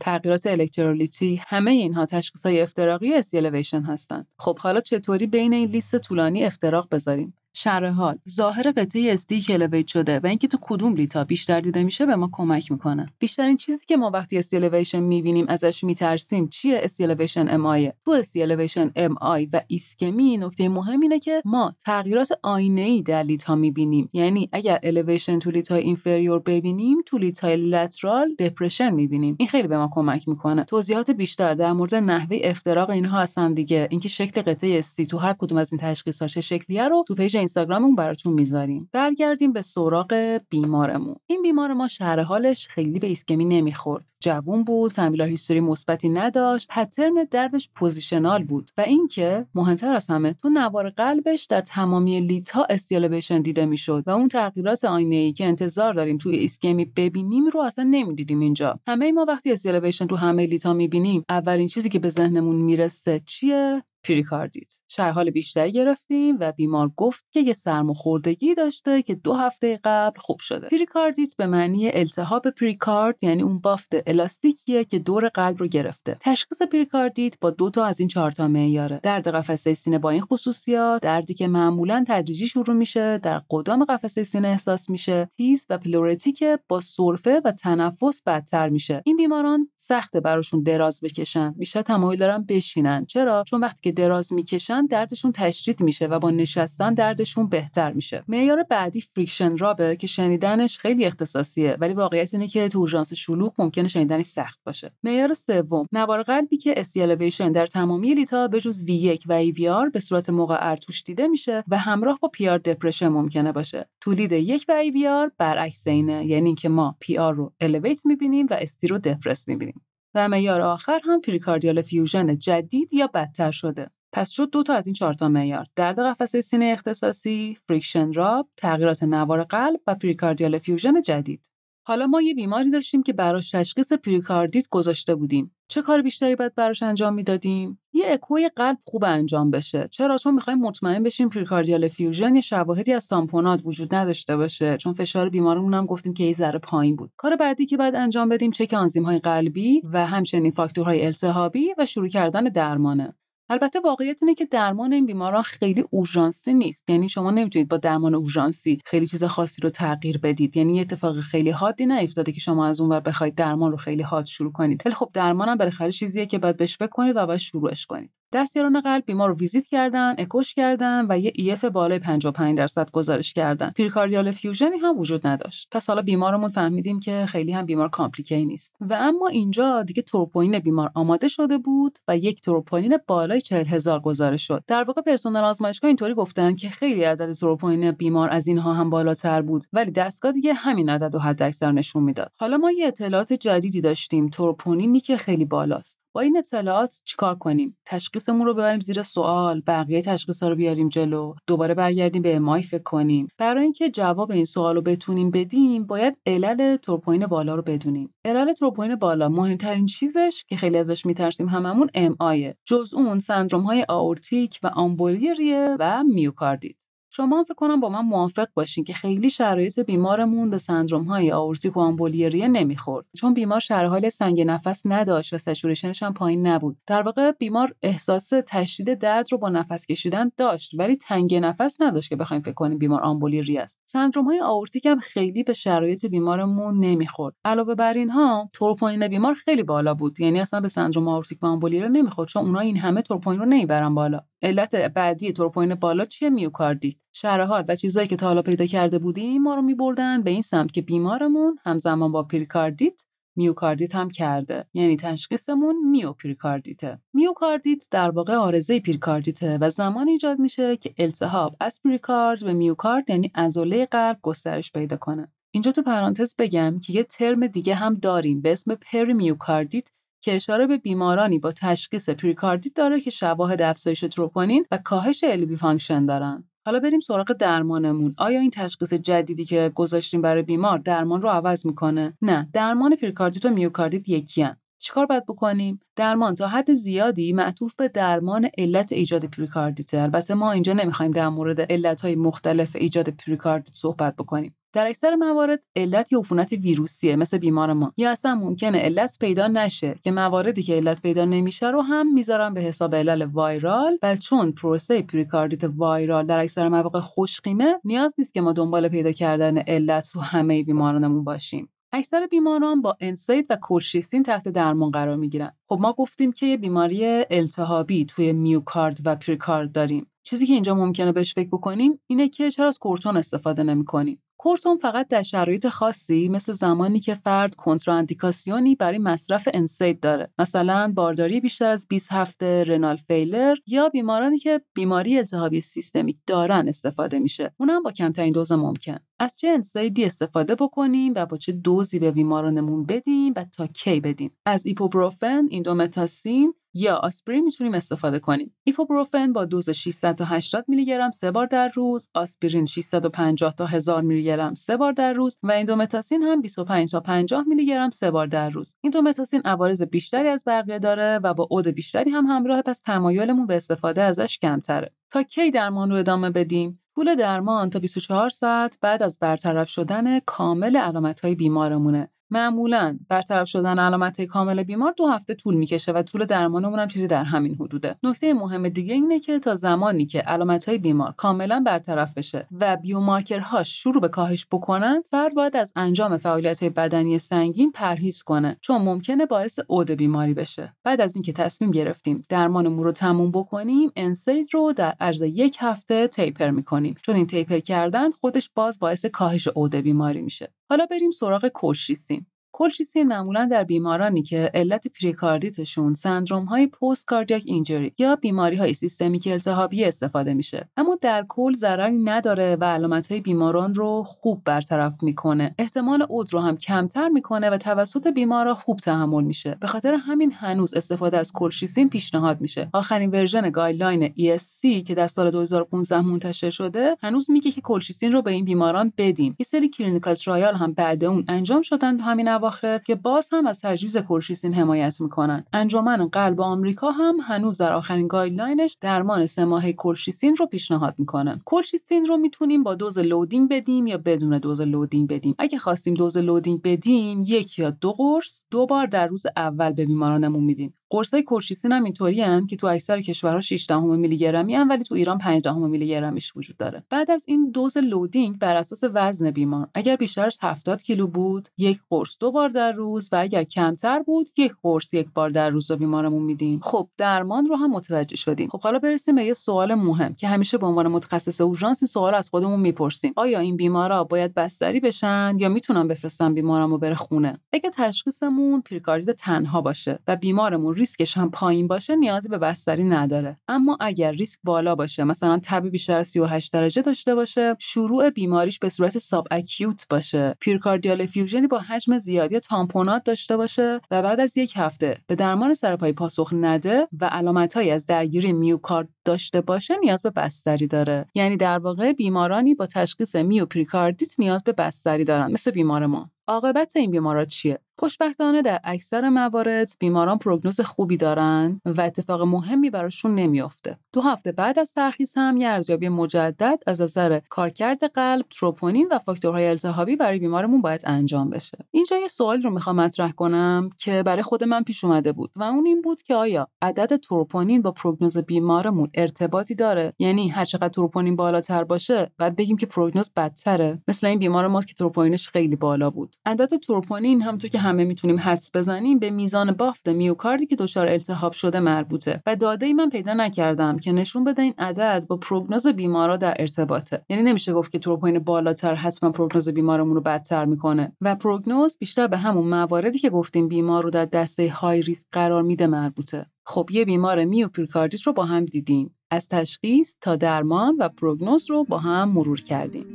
تغییرات الکترولیتی، همه اینها تشخیص‌های افتراقی اسی الیویشن هستند. خب حالا چطوری بین این لیست طولانی افتراق بذاریم؟ شرح حال، ظاهر قطعه استی که الیویت شده و اینکه تو کدوم لیتا بیشتر دیده میشه به ما کمک میکنه. بیشترین چیزی که ما وقتی استی الیویشن میبینیم ازش میترسیم چیه؟ استی الیویشن ام آی. تو استی الیویشن ام آی و ایسکمی نکته مهم اینه که ما تغییرات آینه‌ای در لیتا میبینیم. یعنی اگر الیویشن تو لیتای اینفریور ببینیم، تو لیتای لترال دپرشن میبینیم. این خیلی به ما کمک میکنه. توضیحات بیشتر در مورد نحوه افتراق اینها هستن دیگه. اینکه شکل قطعه استی تو هر کدوم از این تشخیص‌ها چه شکلیه رو تو پیج اینستاگراممون براتون میذاریم. برگردیم به سراغ بیمارمون. این بیمار ما شرح حالش خیلی به ایسکمی نمیخورد. جوون بود، فامیلار هیستوری مثبتی نداشت، پترن دردش پوزیشنال بود و اینکه مهمتر از همه تو نوار قلبش در تمامی لیدها استی الیویشن دیده میشد و اون تغییرات آینه‌ای که انتظار داریم توی ایسکمی ببینیم رو اصلا نمیدیدیم اینجا. همه ما وقتی استی الیویشن تو همه لیدها میبینیم، اولین چیزی که به ذهنمون میرسه چیه؟ پریکاردیت. شرح حال بیشتری گرفتیم و بیمار گفت که یه سرماخوردگی داشته که 2 هفته قبل خوب شده. پریکاردیت به معنی التهاب پریکارد یعنی اون بافت الاستیکیه که دور قلب رو گرفته. تشخیص پریکاردیت با 2 تا از این 4 تا معیاره: درد قفسه سینه با این خصوصیات، دردی که معمولاً تدریجی شروع میشه، در قدام قفسه سینه احساس میشه، تیز و پلورتیک با سرفه و تنفس بدتر میشه. این بیماران سخت براشون دراز بکشن، بیشتر تمایل دارن بشینن. چرا؟ چون وقتی دراز میکشن دردشون تشدید میشه و با نشستن دردشون بهتر میشه. معیار بعدی فریکشن رابه که شنیدنش خیلی اختصاصیه، ولی واقعیت اینه که تو اورژانس شلوغ ممکنه شنیدنش سخت باشه. معیار سوم، نوار قلبی که استی الیویشن در تمامی لیتا به جز V1 و EVR به صورت موقعر توش دیده میشه و همراه با PR دپرشن ممکنه باشه. تو لید 1 و EVR برعکس اینه، یعنی اینکه ما PR رو الیویت میبینیم و استی رو دپرس میبینیم. و معیار آخر هم پریکاردیال فیوژن جدید یا بدتر شده. پس شد 2 تا از این 4 تا معیار: درد قفسه سینه اختصاصی، فریکشن راب، تغییرات نوار قلب و پریکاردیال فیوژن جدید. حالا ما یه بیماری داشتیم که براش تشخیص پریکاردیت گذاشته بودیم. چه کار بیشتری باید براش انجام میدادیم؟ یه اکوی قلب خوب انجام بشه. چرا؟ چون میخوایم مطمئن بشیم پریکاردیال فیوژن یا شواهدی از تامپوناد وجود نداشته باشه، چون فشار بیمارمون هم گفتیم که یه ذره پایین بود. کار بعدی که باید انجام بدیم چک آنزیم‌های قلبی و همچنین فاکتورهای التهابی و شروع کردن درمانه. البته واقعیت اینه که درمان این بیماران خیلی اورژانسی نیست، یعنی شما نمیتونید با درمان اورژانسی خیلی چیز خاصی رو تغییر بدید. یعنی یه اتفاق خیلی حادی نیفتاده که شما از اون ور بخواید درمان رو خیلی حاد شروع کنید. ولی خب درمانم بالاخره چیزیه که باید بهش فکر کنید و باید شروعش کنید. دستیاران قلب بیمار رو ویزیت کردن، اکوش کردن و یه ایف بالای 55% گزارش کردن. پریکاردیال فیوژنی هم وجود نداشت. پس حالا بیمارمون فهمیدیم که خیلی هم بیمار کامپلیکی نیست. و اما اینجا دیگه تروپونین بیمار آماده شده بود و یک تروپونین بالای 40,000 گزارش شد. در واقع پرسنل آزمایشگاه اینطوری گفتن که خیلی عدد تروپونین بیمار از اینها هم بالاتر بود، ولی دستگاه دیگه همین عدد رو حداکثر نشون میداد. حالا ما یه اطلاعات جدیدی داشتیم، تروپونینی که خیلی بالاست. با این اطلاعات چیکار کنیم؟ تشخیصمون رو ببریم زیر سوال، بقیه تشخیص‌ها رو بیاریم جلو، دوباره برگردیم به ام‌آی فکر کنیم. برای اینکه جواب این سوال رو بتونیم بدیم، باید علل تروپونین بالا رو بدونیم. علل تروپونین بالا مهمترین چیزش که خیلی ازش میترسیم هممون ام‌آیه. جز اون سندروم‌های آئورتیک و آمبولی ریه و میوکاردیت. شما فکر کنم با من موافق باشین که خیلی شرایط بیمارمون به سندروم‌های آئورتیک و آمبولی ریه نمیخورد، چون بیمار شرح حال سنگ نفس نداشت و سچوریشنش هم پایین نبود. در واقع بیمار احساس تشدید درد رو با نفس کشیدن داشت، ولی تنگ نفس نداشت که بخوایم فکر کنیم بیمار آمبولی ریه است. سندروم‌های آئورتیک هم خیلی به شرایط بیمارمون نمیخورد. علاوه بر اینها تروپونین بیمار خیلی بالا بود، یعنی اصلا به سندروم آئورتیک و آمبولی ریه نمیخورد، چون اونها این همه تروپونین رو نمیبرن بالا. علت بعدی تروپونین بالا چیه؟ میوکاردیت. شرایط و چیزایی که تا حالا پیدا کرده بودیم ما رو می‌بردن به این سمت که بیمارمون همزمان با پریکاردیت، میوکاردیت هم کرده. یعنی تشخیصمون میوپریکاردیته. میوکاردیت در واقع عارضه پریکاردیته و زمانی ایجاد میشه که التهاب از پریکارد به میوکارد یعنی عضله قلب گسترش پیدا کنه. اینجا تو پرانتز بگم که یه ترم دیگه هم داریم به اسم پریمیوکاردیت که اشاره به بیمارانی با تشخیص پریکاردیت داره که شواهد افزایش تروپونین و کاهش LV فانکشن دارن. حالا بریم سراغ درمانمون. آیا این تشخیص جدیدی که گذاشتیم برای بیمار درمان رو عوض میکنه؟ نه، درمان پریکاردیت و میوکاردیت یکیان. چیکار باید بکنیم؟ درمان تا حد زیادی معطوف به درمان علت ایجاد پریکاردیت. البته ما اینجا نمیخوایم در مورد علت‌های مختلف ایجاد پریکاردیت صحبت بکنیم. در اکثر موارد علت یا عفونت ویروسیه مثل بیمار ما، یا اصلا ممکنه علت پیدا نشه که مواردی که علت پیدا نمیشه رو هم میذارن به حساب علل وایرال و چون پروسه پریکاردیت وایرال در اکثر مواقع خوشقیمه نیاز نیست که ما دنبال پیدا کردن علت تو همه بیمارانمون باشیم. اکثر بیماران با انسید و کورشیستین تحت درمان قرار میگیرن. خب ما گفتیم که یه بیماری التهابی توی میوکارد و پریکارد داریم. چیزی که اینجا ممکنه بهش فکر بکنیم اینه که چرا از کورتون استفاده نمی‌کنیم. کورتون فقط در شرایط خاصی مثل زمانی که فرد کنتراندیکاسیونی برای مصرف انسید داره، مثلا بارداری بیشتر از 20 هفته، رنال فیلر یا بیمارانی که بیماری التهابی سیستمیک دارن استفاده میشه، اونم با کمترین دوز ممکن. از چه انسیدی استفاده بکنیم و با چه دوزی به بیمارانمون بدیم و تا کی بدیم؟ از ایپوبروفن، ایندومتاسین یا آسپرین میتونیم استفاده کنیم. ایپوبروفن با دوز 680 میلی گرم 3 بار در روز، آسپرین 650 تا 1000 میلی گرم 3 بار در روز و ایندومتاسین هم 25 تا 50 میلی گرم 3 بار در روز. ایندومتاسین عوارض بیشتری از بقیه داره و با عود بیشتری هم همراه، پس تمایلمون به استفاده ازش کمتره. تا کی درمان رو ادامه بدیم؟ طول درمان تا 24 ساعت بعد از برطرف شدن کامل علامت‌های بیمارمونه. معمولاً برطرف شدن علامت کامل بیمار 2 هفته طول میکشه و طول درمانمون هم چیزی در همین حدوده. نکته مهم دیگه اینه که تا زمانی که علامت‌های بیمار کاملاً برطرف بشه و بیومارکرهاش شروع به کاهش بکنن، فرد باید از انجام فعالیت‌های بدنی سنگین پرهیز کنه چون ممکنه باعث عود بیماری بشه. بعد از اینکه تصمیم گرفتیم درمانمون رو تموم بکنیم، انسید رو در عرض 1 هفته تیپر می‌کنیم چون این تیپر کردن خودش باز باعث کاهش عود بیماری میشه. حالا بریم سراغ کورشیسین. کورشیسین معمولاً در بیمارانی که علت پریکاردیتشون سندروم‌های پست کاردیاک اینجری یا بیماری‌های سیستمیک التهابی استفاده میشه. اما در کل ضرری نداره و علامت‌های بیماران رو خوب برطرف میکنه. احتمال عود رو هم کمتر میکنه و توسط بیمارا خوب تحمل میشه. به خاطر همین هنوز استفاده از کورشیسین پیشنهاد میشه. آخرین ورژن گایدلاین ESC که در سال 2015 منتشر شده، هنوز میگه که کورشیسین رو به این بیماران بدیم. یه سری کلینیکال ترایال هم بعد اون انجام شدن همین آخر که باز هم از تجویز کورشیسین حمایت میکنن. انجمن قلب آمریکا هم هنوز در آخرین گایدلاینش درمان 3 ماهه کورشیسین رو پیشنهاد میکنن. کورشیسین رو میتونیم با دوز لودینگ بدیم یا بدون دوز لودینگ بدیم. اگه خواستیم دوز لودینگ بدیم، 1 یا 2 قرص 2 بار در روز اول به بیمارانمون میدیم. قرصای کورشیسین هم اینطورین که تو اکثر کشورها 6 میلی گرمی ان، ولی تو ایران 5 میلی گرمیش وجود داره. بعد از این دوز لودینگ بر اساس وزن بیمار، اگر بیشتر از 70 کیلو بود، 1 قرص 2 بار در روز و اگر کمتر بود، 1 قرص 1 بار در روز به بیمارمون میدیم. خب درمان رو هم متوجه شدیم. خب حالا برسیم به یه سوال مهم که همیشه به عنوان متخصص اورژانس این سوال از خودمون میپرسیم. آیا این بیمارا باید بستری بشن یا میتونم بفرستم بیمارمو بره خونه؟ اگه تشخیصمون پریکاردیت تنها باشه و بیمارمون ریسکش هم پایین باشه، نیازی به بستری نداره. اما اگر ریسک بالا باشه، مثلا تب بیشتر از 38 درجه داشته باشه، شروع بیماریش به صورت ساب اکیوت باشه، پریکاردیال افیوژنی با حجم زیاد یا تامپونات داشته باشه و بعد از 1 هفته به درمان سرپایی پاسخ نده و علامت‌هایی از درگیری میوکارد داشته باشه، نیاز به بستری داره. یعنی در واقع بیمارانی با تشخیص میوپریکاردیت نیاز به بستری دارن، مثل بیمار ما. عاقبت این بیمارا چیه؟ خوشبختانه در اکثر موارد بیماران پروگنوز خوبی دارن و اتفاق مهمی براشون نمیافته. 2 هفته بعد از ترخیص هم یه ارزیابی مجدد از نظر کارکرد قلب، تروپونین و فاکتورهای التهابی برای بیمارمون باید انجام بشه. اینجا یه سوال رو میخوام مطرح کنم که برای خود من پیش اومده بود و اون این بود که آیا عدد تروپونین با پروگنوز بیمارمون ارتباطی داره؟ یعنی هر چقدر تروپونین بالاتر باشه بعد بگیم که پروگنوز بدتره؟ مثل این بیمار ماست که تروپونینش خیلی بالا بود. عدد تروپونین همونطور که همه میتونیم حدس بزنیم به میزان بافت میوکاردی که دچار التهاب شده مربوطه و داده‌ای من پیدا نکردم که نشون بده این عدد با پروگنوز بیمارا در ارتباطه. یعنی نمیشه گفت که تروپونین بالاتر حتما پروگنوز بیمارمون رو بدتر میکنه و پروگنوز بیشتر به همون مواردی که گفتیم بیمار رو در دسته های ریسک قرار میده مربوطه. خب یه بیمار میو پریکاردیت رو با هم دیدیم. از تشخیص تا درمان و پروگنوز رو با هم مرور کردیم.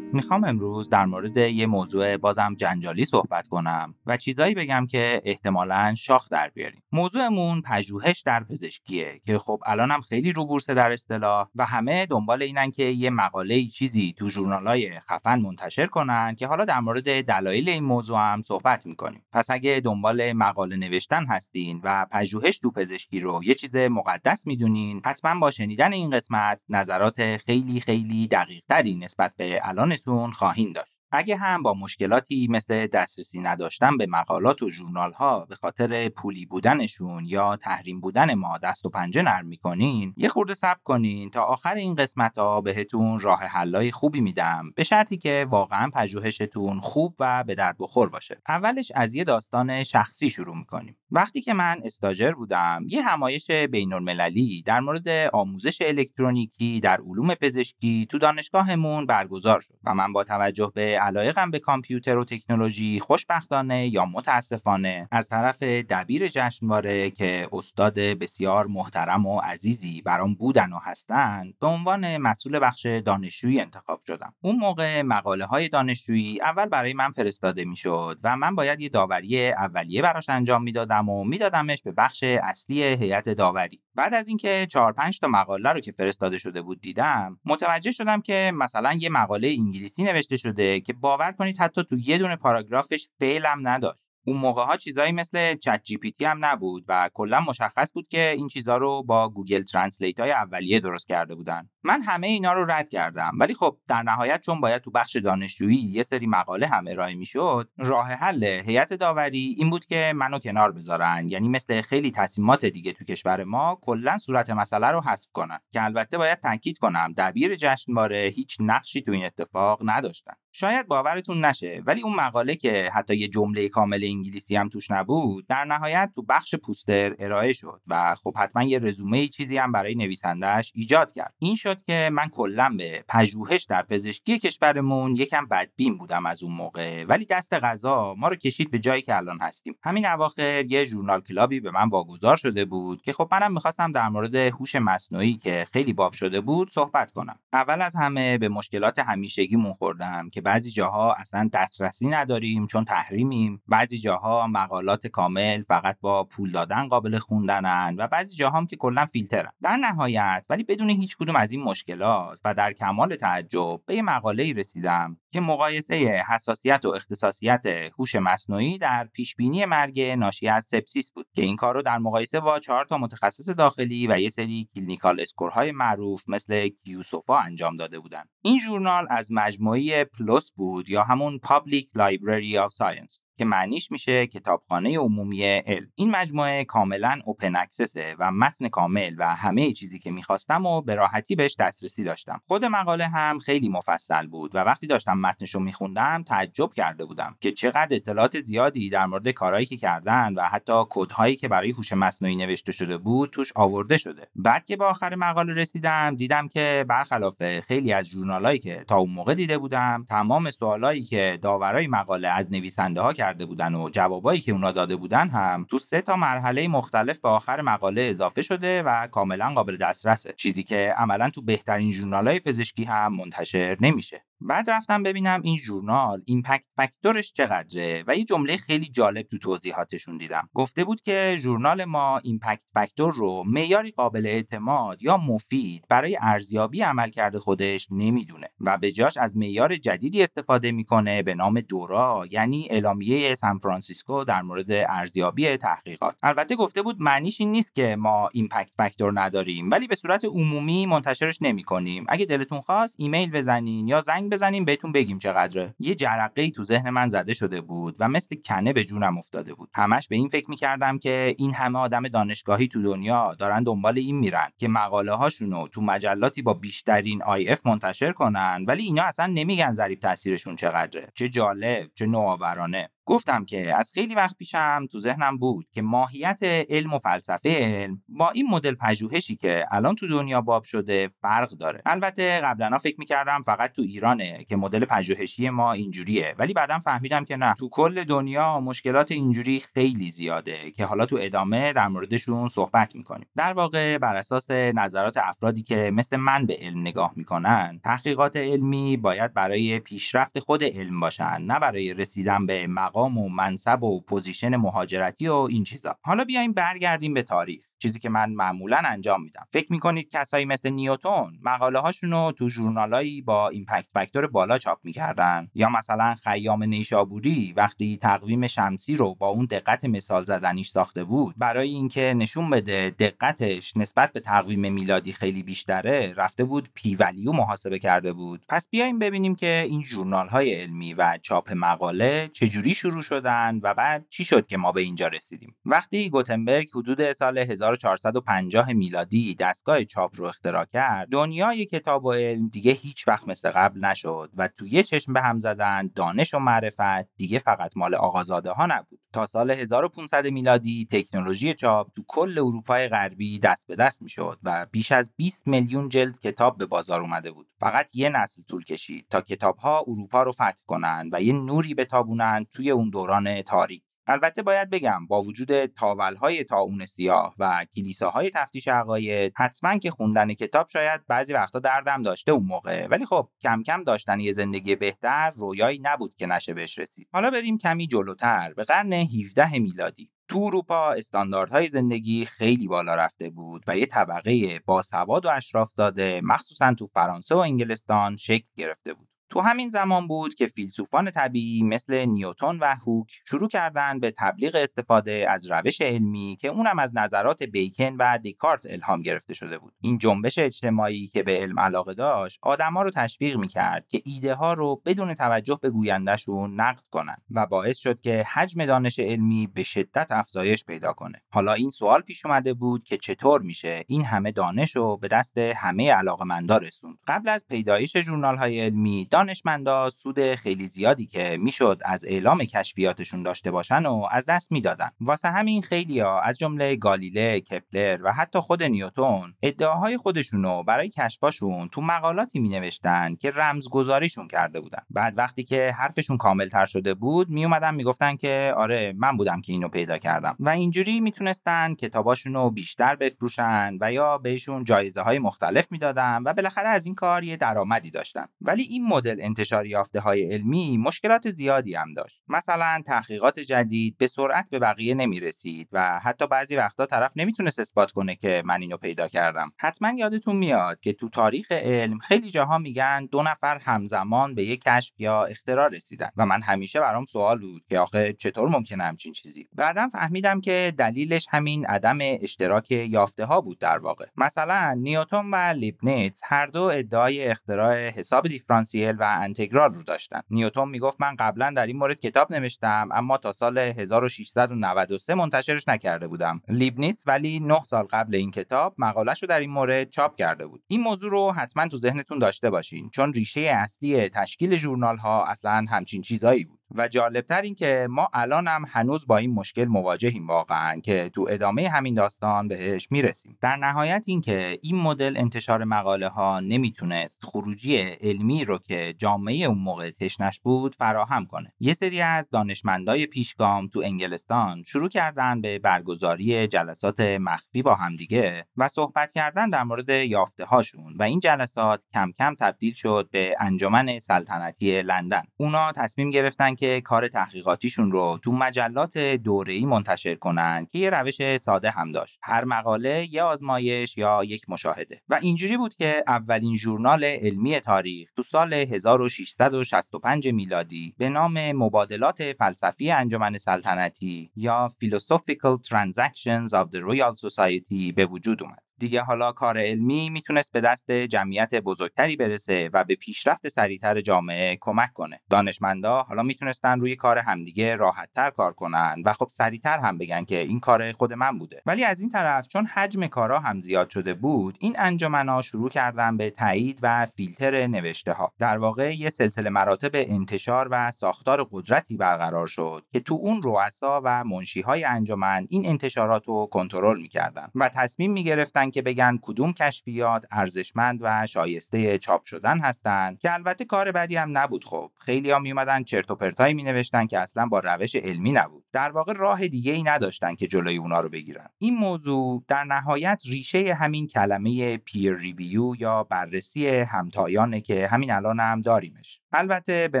میخوام امروز در مورد یه موضوع بازم جنجالی صحبت کنم و چیزایی بگم که احتمالاً شاخ در بیاریم. موضوعمون پژوهش در پزشکیه که خب الانم خیلی رو بورس در اصطلاح و همه دنبال اینن که یه مقاله چیزی تو ژورنال‌های خفن منتشر کنن که حالا در مورد دلایل این موضوع هم صحبت میکنیم. پس اگه دنبال مقاله نوشتن هستین و پژوهش تو پزشکی رو یه چیز مقدس میدونین، حتما با شنیدن این قسمت نظرات خیلی خیلی دقیق‌تری نسبت به الان خواهیم داشت. اگه هم با مشکلاتی مثل دسترسی نداشتن به مقالات و ژورنال‌ها به خاطر پولی بودنشون یا تحریم بودن ما دست و پنجه نرم می‌کنین، یه خورده صبر کنین تا آخر این قسمت‌ها بهتون راه حلای خوبی میدم، به شرطی که واقعاً پژوهشتون خوب و به درد بخور باشه. اولش از یه داستان شخصی شروع می‌کنیم. وقتی که من استاجر بودم، یه همایش بین‌المللی در مورد آموزش الکترونیکی در علوم پزشکی تو دانشگاهمون برگزار شد و من با توجه به علایقم به کامپیوتر و تکنولوژی خوشبختانه یا متاسفانه از طرف دبیر جشنواره که استاد بسیار محترم و عزیزی برام بودن و هستن به عنوان مسئول بخش دانشجویی انتخاب شدم. اون موقع مقاله های دانشجویی اول برای من فرستاده میشد و من باید یه داوری اولیه براش انجام میدادم و میدادمش به بخش اصلی هیئت داوری. بعد از اینکه 4-5 تا مقاله رو که فرستاده شده بود دیدم، متوجه شدم که مثلا یه مقاله انگلیسی نوشته شده که باور کنید حتی تو یه دونه پاراگرافش فعل هم نداشت. اون موقع ها چیزایی مثل چت جی پی تی هم نبود و کلا مشخص بود که این چیزا رو با گوگل ترنسلیت های اولیه درست کرده بودن. من همه اینا رو رد کردم، ولی خب در نهایت چون باید تو بخش دانشجویی یه سری مقاله هم ارائه میشد، راه حل هیئت داوری این بود که منو کنار بذارن، یعنی مثل خیلی تصمیمات دیگه تو کشور ما کلا صورت مسئله رو حذف کنن که البته باید تاکید کنم دبیر جشنواره هیچ نقشی تو این اتفاق نداشتن. شاید باورتون نشه ولی اون مقاله که حتی یه جمله کامل انگلیسی هم توش نبود، در نهایت تو بخش پوستر ارائه شد و خب حتما یه رزومه چیزی هم برای نویسنده‌اش ایجاد کرد. این شد که من کلا به پژوهش در پزشکی کشورمون یکم بدبین بودم از اون موقع، ولی دست قضا ما رو کشید به جایی که الان هستیم. همین اواخر یه ژورنال کلابی به من واگذار شده بود که خب منم می‌خواستم در مورد هوش مصنوعی که خیلی باب شده بود صحبت کنم. اول از همه به مشکلات همیشگیمون خوردم که بعضی جاها اصلا دسترسی نداریم چون تحریمیم، بعضی جاها مقالات کامل فقط با پول دادن قابل خوندنن و بعضی جاها هم که کلا فیلترن. در نهایت ولی بدون هیچ کدوم از این مشکلات و در کمال تعجب به یه مقاله‌ای رسیدم که مقایسه حساسیت و اختصاصیت هوش مصنوعی در پیشبینی مرگ ناشی از سپسیس بود که این کار رو در مقایسه با 4 تا متخصص داخلی و یه سری کلینیکال اسکورهای معروف مثل کیوسوفا انجام داده بودن. این ژورنال از مجموعه PLOS بود یا همون Public Library of Science که معنیش میشه کتابخانه عمومی علم. این مجموعه کاملا اوپن اکسسه و متن کامل و همه چیزی که میخواستم و به راحتی بهش دسترسی داشتم. خود مقاله هم خیلی مفصل بود و وقتی داشتم متنشو میخوندم تعجب کرده بودم که چقدر اطلاعات زیادی در مورد کارهایی که کردن و حتی کدهایی که برای هوش مصنوعی نوشته شده بود توش آورده شده. بعد که به آخر مقاله رسیدم دیدم که برخلاف خیلی از ژورنالایی که تا اون موقع دیده بودم، تمام سوالایی که داورای مقاله از نویسنده‌ها کرده بودن و جوابایی که اونا داده بودن هم تو 3 تا مرحله مختلف به آخر مقاله اضافه شده و کاملا قابل دسترسه، چیزی که عملا تو بهترین ژورنال‌های پزشکی هم منتشر نمیشه. بعد رفتم ببینم این ژورنال ایمپکت فاکتورش چقدره و یه جمله خیلی جالب تو توضیحاتشون دیدم. گفته بود که ژورنال ما ایمپکت فاکتور رو معیاری قابل اعتماد یا مفید برای ارزیابی عملکرد خودش نمیدونه و به جاش از معیار جدیدی استفاده میکنه به نام دورا، یعنی اعلامیه سان فرانسیسکو در مورد ارزیابی تحقیقات. البته گفته بود معنیش این نیست که ما ایمپکت فاکتور نداریم ولی به صورت عمومی منتشرش نمیکنیم. اگه دلتون خواست ایمیل بزنین یا زنگ زنگ بزنیم بهتون بگیم چقدره. یه جرقه‌ای تو ذهن من زده شده بود و مثل کنه به جونم افتاده بود. همش به این فکر می‌کردم که این همه آدم دانشگاهی تو دنیا دارن دنبال این میرن که مقاله هاشونو تو مجلاتی با بیشترین IF منتشر کنن، ولی اینا اصلا نمیگن ضریب تاثیرشون چقدره. چه جالب، چه نوآورانه. گفتم که از خیلی وقت پیشم تو ذهنم بود که ماهیت علم و فلسفه علم با این مدل پژوهشی که الان تو دنیا باب شده فرق داره. البته قبلا فکر می‌کردم فقط تو ایرانه که مدل پژوهشی ما اینجوریه، ولی بعدم فهمیدم که نه، تو کل دنیا مشکلات اینجوری خیلی زیاده که حالا تو ادامه در موردشون صحبت می‌کنیم. در واقع بر اساس نظرات افرادی که مثل من به علم نگاه می‌کنن، تحقیقات علمی باید برای پیشرفت خود علم باشن، نه برای رسیدن به و منصب و پوزیشن مهاجرتی و این چیزا. حالا بیایم برگردیم به تاریخ، چیزی که من معمولا انجام میدم. فکر میکنید کسایی مثل نیوتن مقاله هاشونو تو ژورنالایی با ایمپکت فاکتور بالا چاپ میکردن؟ یا مثلا خیام نیشابوری وقتی تقویم شمسی رو با اون دقت مثال زدنیش ساخته بود، برای اینکه نشون بده دقتش نسبت به تقویم میلادی خیلی بیشتره، رفته بود پی ولیو محاسبه کرده بود. پس بیایم ببینیم که این ژورنال‌های علمی و چاپ مقاله چجوری شروع شدن و بعد چی شد که ما به اینجا رسیدیم. وقتی گوتنبرگ حدود سال 1450 میلادی دستگاه چاپ رو اختراع کرد، دنیای کتاب و علم دیگه هیچ وقت مثل قبل نشد و توی چشم به هم زدن دانش و معرفت دیگه فقط مال آقازاده ها نبود. تا سال 1500 میلادی تکنولوژی چاپ تو کل اروپای غربی دست به دست میشد و بیش از 20 میلیون جلد کتاب به بازار اومده بود. فقط یه نسل طول کشید تا کتاب‌ها اروپا رو فتح کنن و یه نوری بتابونن توی اون دوران تاریک. البته باید بگم با وجود تاولهای طاعون سیاه و کلیساهای تفتیش عقاید، حتما که خوندن کتاب شاید بعضی وقتا دردم داشته اون موقع، ولی خب کم کم داشتن یه زندگی بهتر رویایی نبود که نشه بهش رسید. حالا بریم کمی جلوتر به قرن 17 میلادی. تو اروپا استانداردهای زندگی خیلی بالا رفته بود و یه طبقه باسواد و اشراف‌زاده مخصوصاً تو فرانسه و انگلستان شکل گرفته بود. تو همین زمان بود که فیلسوفان طبیعی مثل نیوتن و هوک شروع کردن به تبلیغ استفاده از روش علمی که اونم از نظرات بیکن و دیکارت الهام گرفته شده بود. این جنبش اجتماعی که به علم علاقه داشت، آدما رو تشویق می‌کرد که ایده ها رو بدون توجه به گوینده‌شون نقد کنن و باعث شد که حجم دانش علمی به شدت افزایش پیدا کنه. حالا این سوال پیش اومده بود که چطور میشه این همه دانش رو به دست همه علاقه‌مندا رسوند؟ قبل از پیدایش ژورنال‌های علمی، دانشمندا سود خیلی زیادی که میشد از اعلام کشفیاتشون داشته باشن و از دست میدادن. واسه همین خیلیا از جمله گالیله، کپلر و حتی خود نیوتن ادعاهای خودشونو برای کشفاشون تو مقالاتی مینوشتن که رمزگذاریشون کرده بودن. بعد وقتی که حرفشون کاملتر شده بود، میومدن میگفتن که آره من بودم که اینو پیدا کردم و اینجوری میتونستن کتاباشونو بیشتر بفروشن و یا بهشون جایزه های مختلف میدادن و بالاخره از این کار یه درآمدی داشتن. ولی این انتشار یافته‌های علمی مشکلات زیادی هم داشت. مثلا تحقیقات جدید به سرعت به بقیه نمیرسید و حتی بعضی وقتا طرف نمیتونست اثبات کنه که من اینو پیدا کردم. حتما یادتون میاد که تو تاریخ علم خیلی جاها میگن 2 نفر همزمان به یک کشف یا اختراع رسیدن و من همیشه برام سوال بود که آخه چطور ممکنه همچین چیزی؟ بعدم فهمیدم که دلیلش همین عدم اشتراک یافته‌ها بود در واقع. مثلا نیوتن و لیبنیتز هر دو ادعای اختراع حساب دیفرانسیل و انتگرال رو داشتن. نیوتن میگفت من قبلا در این مورد کتاب نوشتم، اما تا سال 1693 منتشرش نکرده بودم. لیبنیتز ولی 9 سال قبل این کتاب مقاله‌شو در این مورد چاپ کرده بود. این موضوع رو حتما تو ذهنتون داشته باشین، چون ریشه اصلی تشکیل ژورنال‌ها اصلا همچین چیزایی بود. و جالبتر این که ما الان هم هنوز با این مشکل مواجهیم واقعا، که تو ادامه همین داستان بهش میرسیم. در نهایت این که این مدل انتشار مقاله ها نمیتونست خروجی علمی رو که جامعه اون موقع تشنش بود فراهم کنه. یه سری از دانشمندای پیشگام تو انگلستان شروع کردن به برگزاری جلسات مخفی با همدیگه و صحبت کردن در مورد یافته هاشون و این جلسات کم کم تبدیل شد به انجمن سلطنتی لندن. اونا تصمیم گرفتن که کار تحقیقاتیشون رو تو مجلات دوره‌ای منتشر کنن که یه روش ساده هم داشت. هر مقاله یه آزمایش یا یک مشاهده. و اینجوری بود که اولین ژورنال علمی تاریخ تو سال 1665 میلادی به نام مبادلات فلسفی انجمن سلطنتی یا Philosophical Transactions of the Royal Society به وجود اومد. دیگه حالا کار علمی میتونست به دست جمعیت بزرگتری برسه و به پیشرفت سریعتر جامعه کمک کنه. دانشمندا حالا میتونستن روی کار همدیگه راحت‌تر کار کنن و خب سریعتر هم بگن که این کار خود من بوده. ولی از این طرف چون حجم کارا هم زیاد شده بود، این انجمن‌ها شروع کردن به تایید و فیلتر نوشته‌ها. در واقع یه سلسله مراتب انتشار و ساختار قدرتی برقرار شد که تو اون رؤسا و منشی‌های انجمن این انتشارات رو کنترل می‌کردن و تصمیم می‌گرفتن که بگن کدوم کشفیات ارزشمند و شایسته چاپ شدن هستند، که البته کار بدی هم نبود. خب خیلی‌ها میومدن چرت و پرتایی مینوشتن که اصلا با روش علمی نبود. در واقع راه دیگه‌ای نداشتن که جلوی اونا رو بگیرن. این موضوع در نهایت ریشه همین کلمه پیر ریویو یا بررسی همتایانه که همین الان هم داریمش. البته به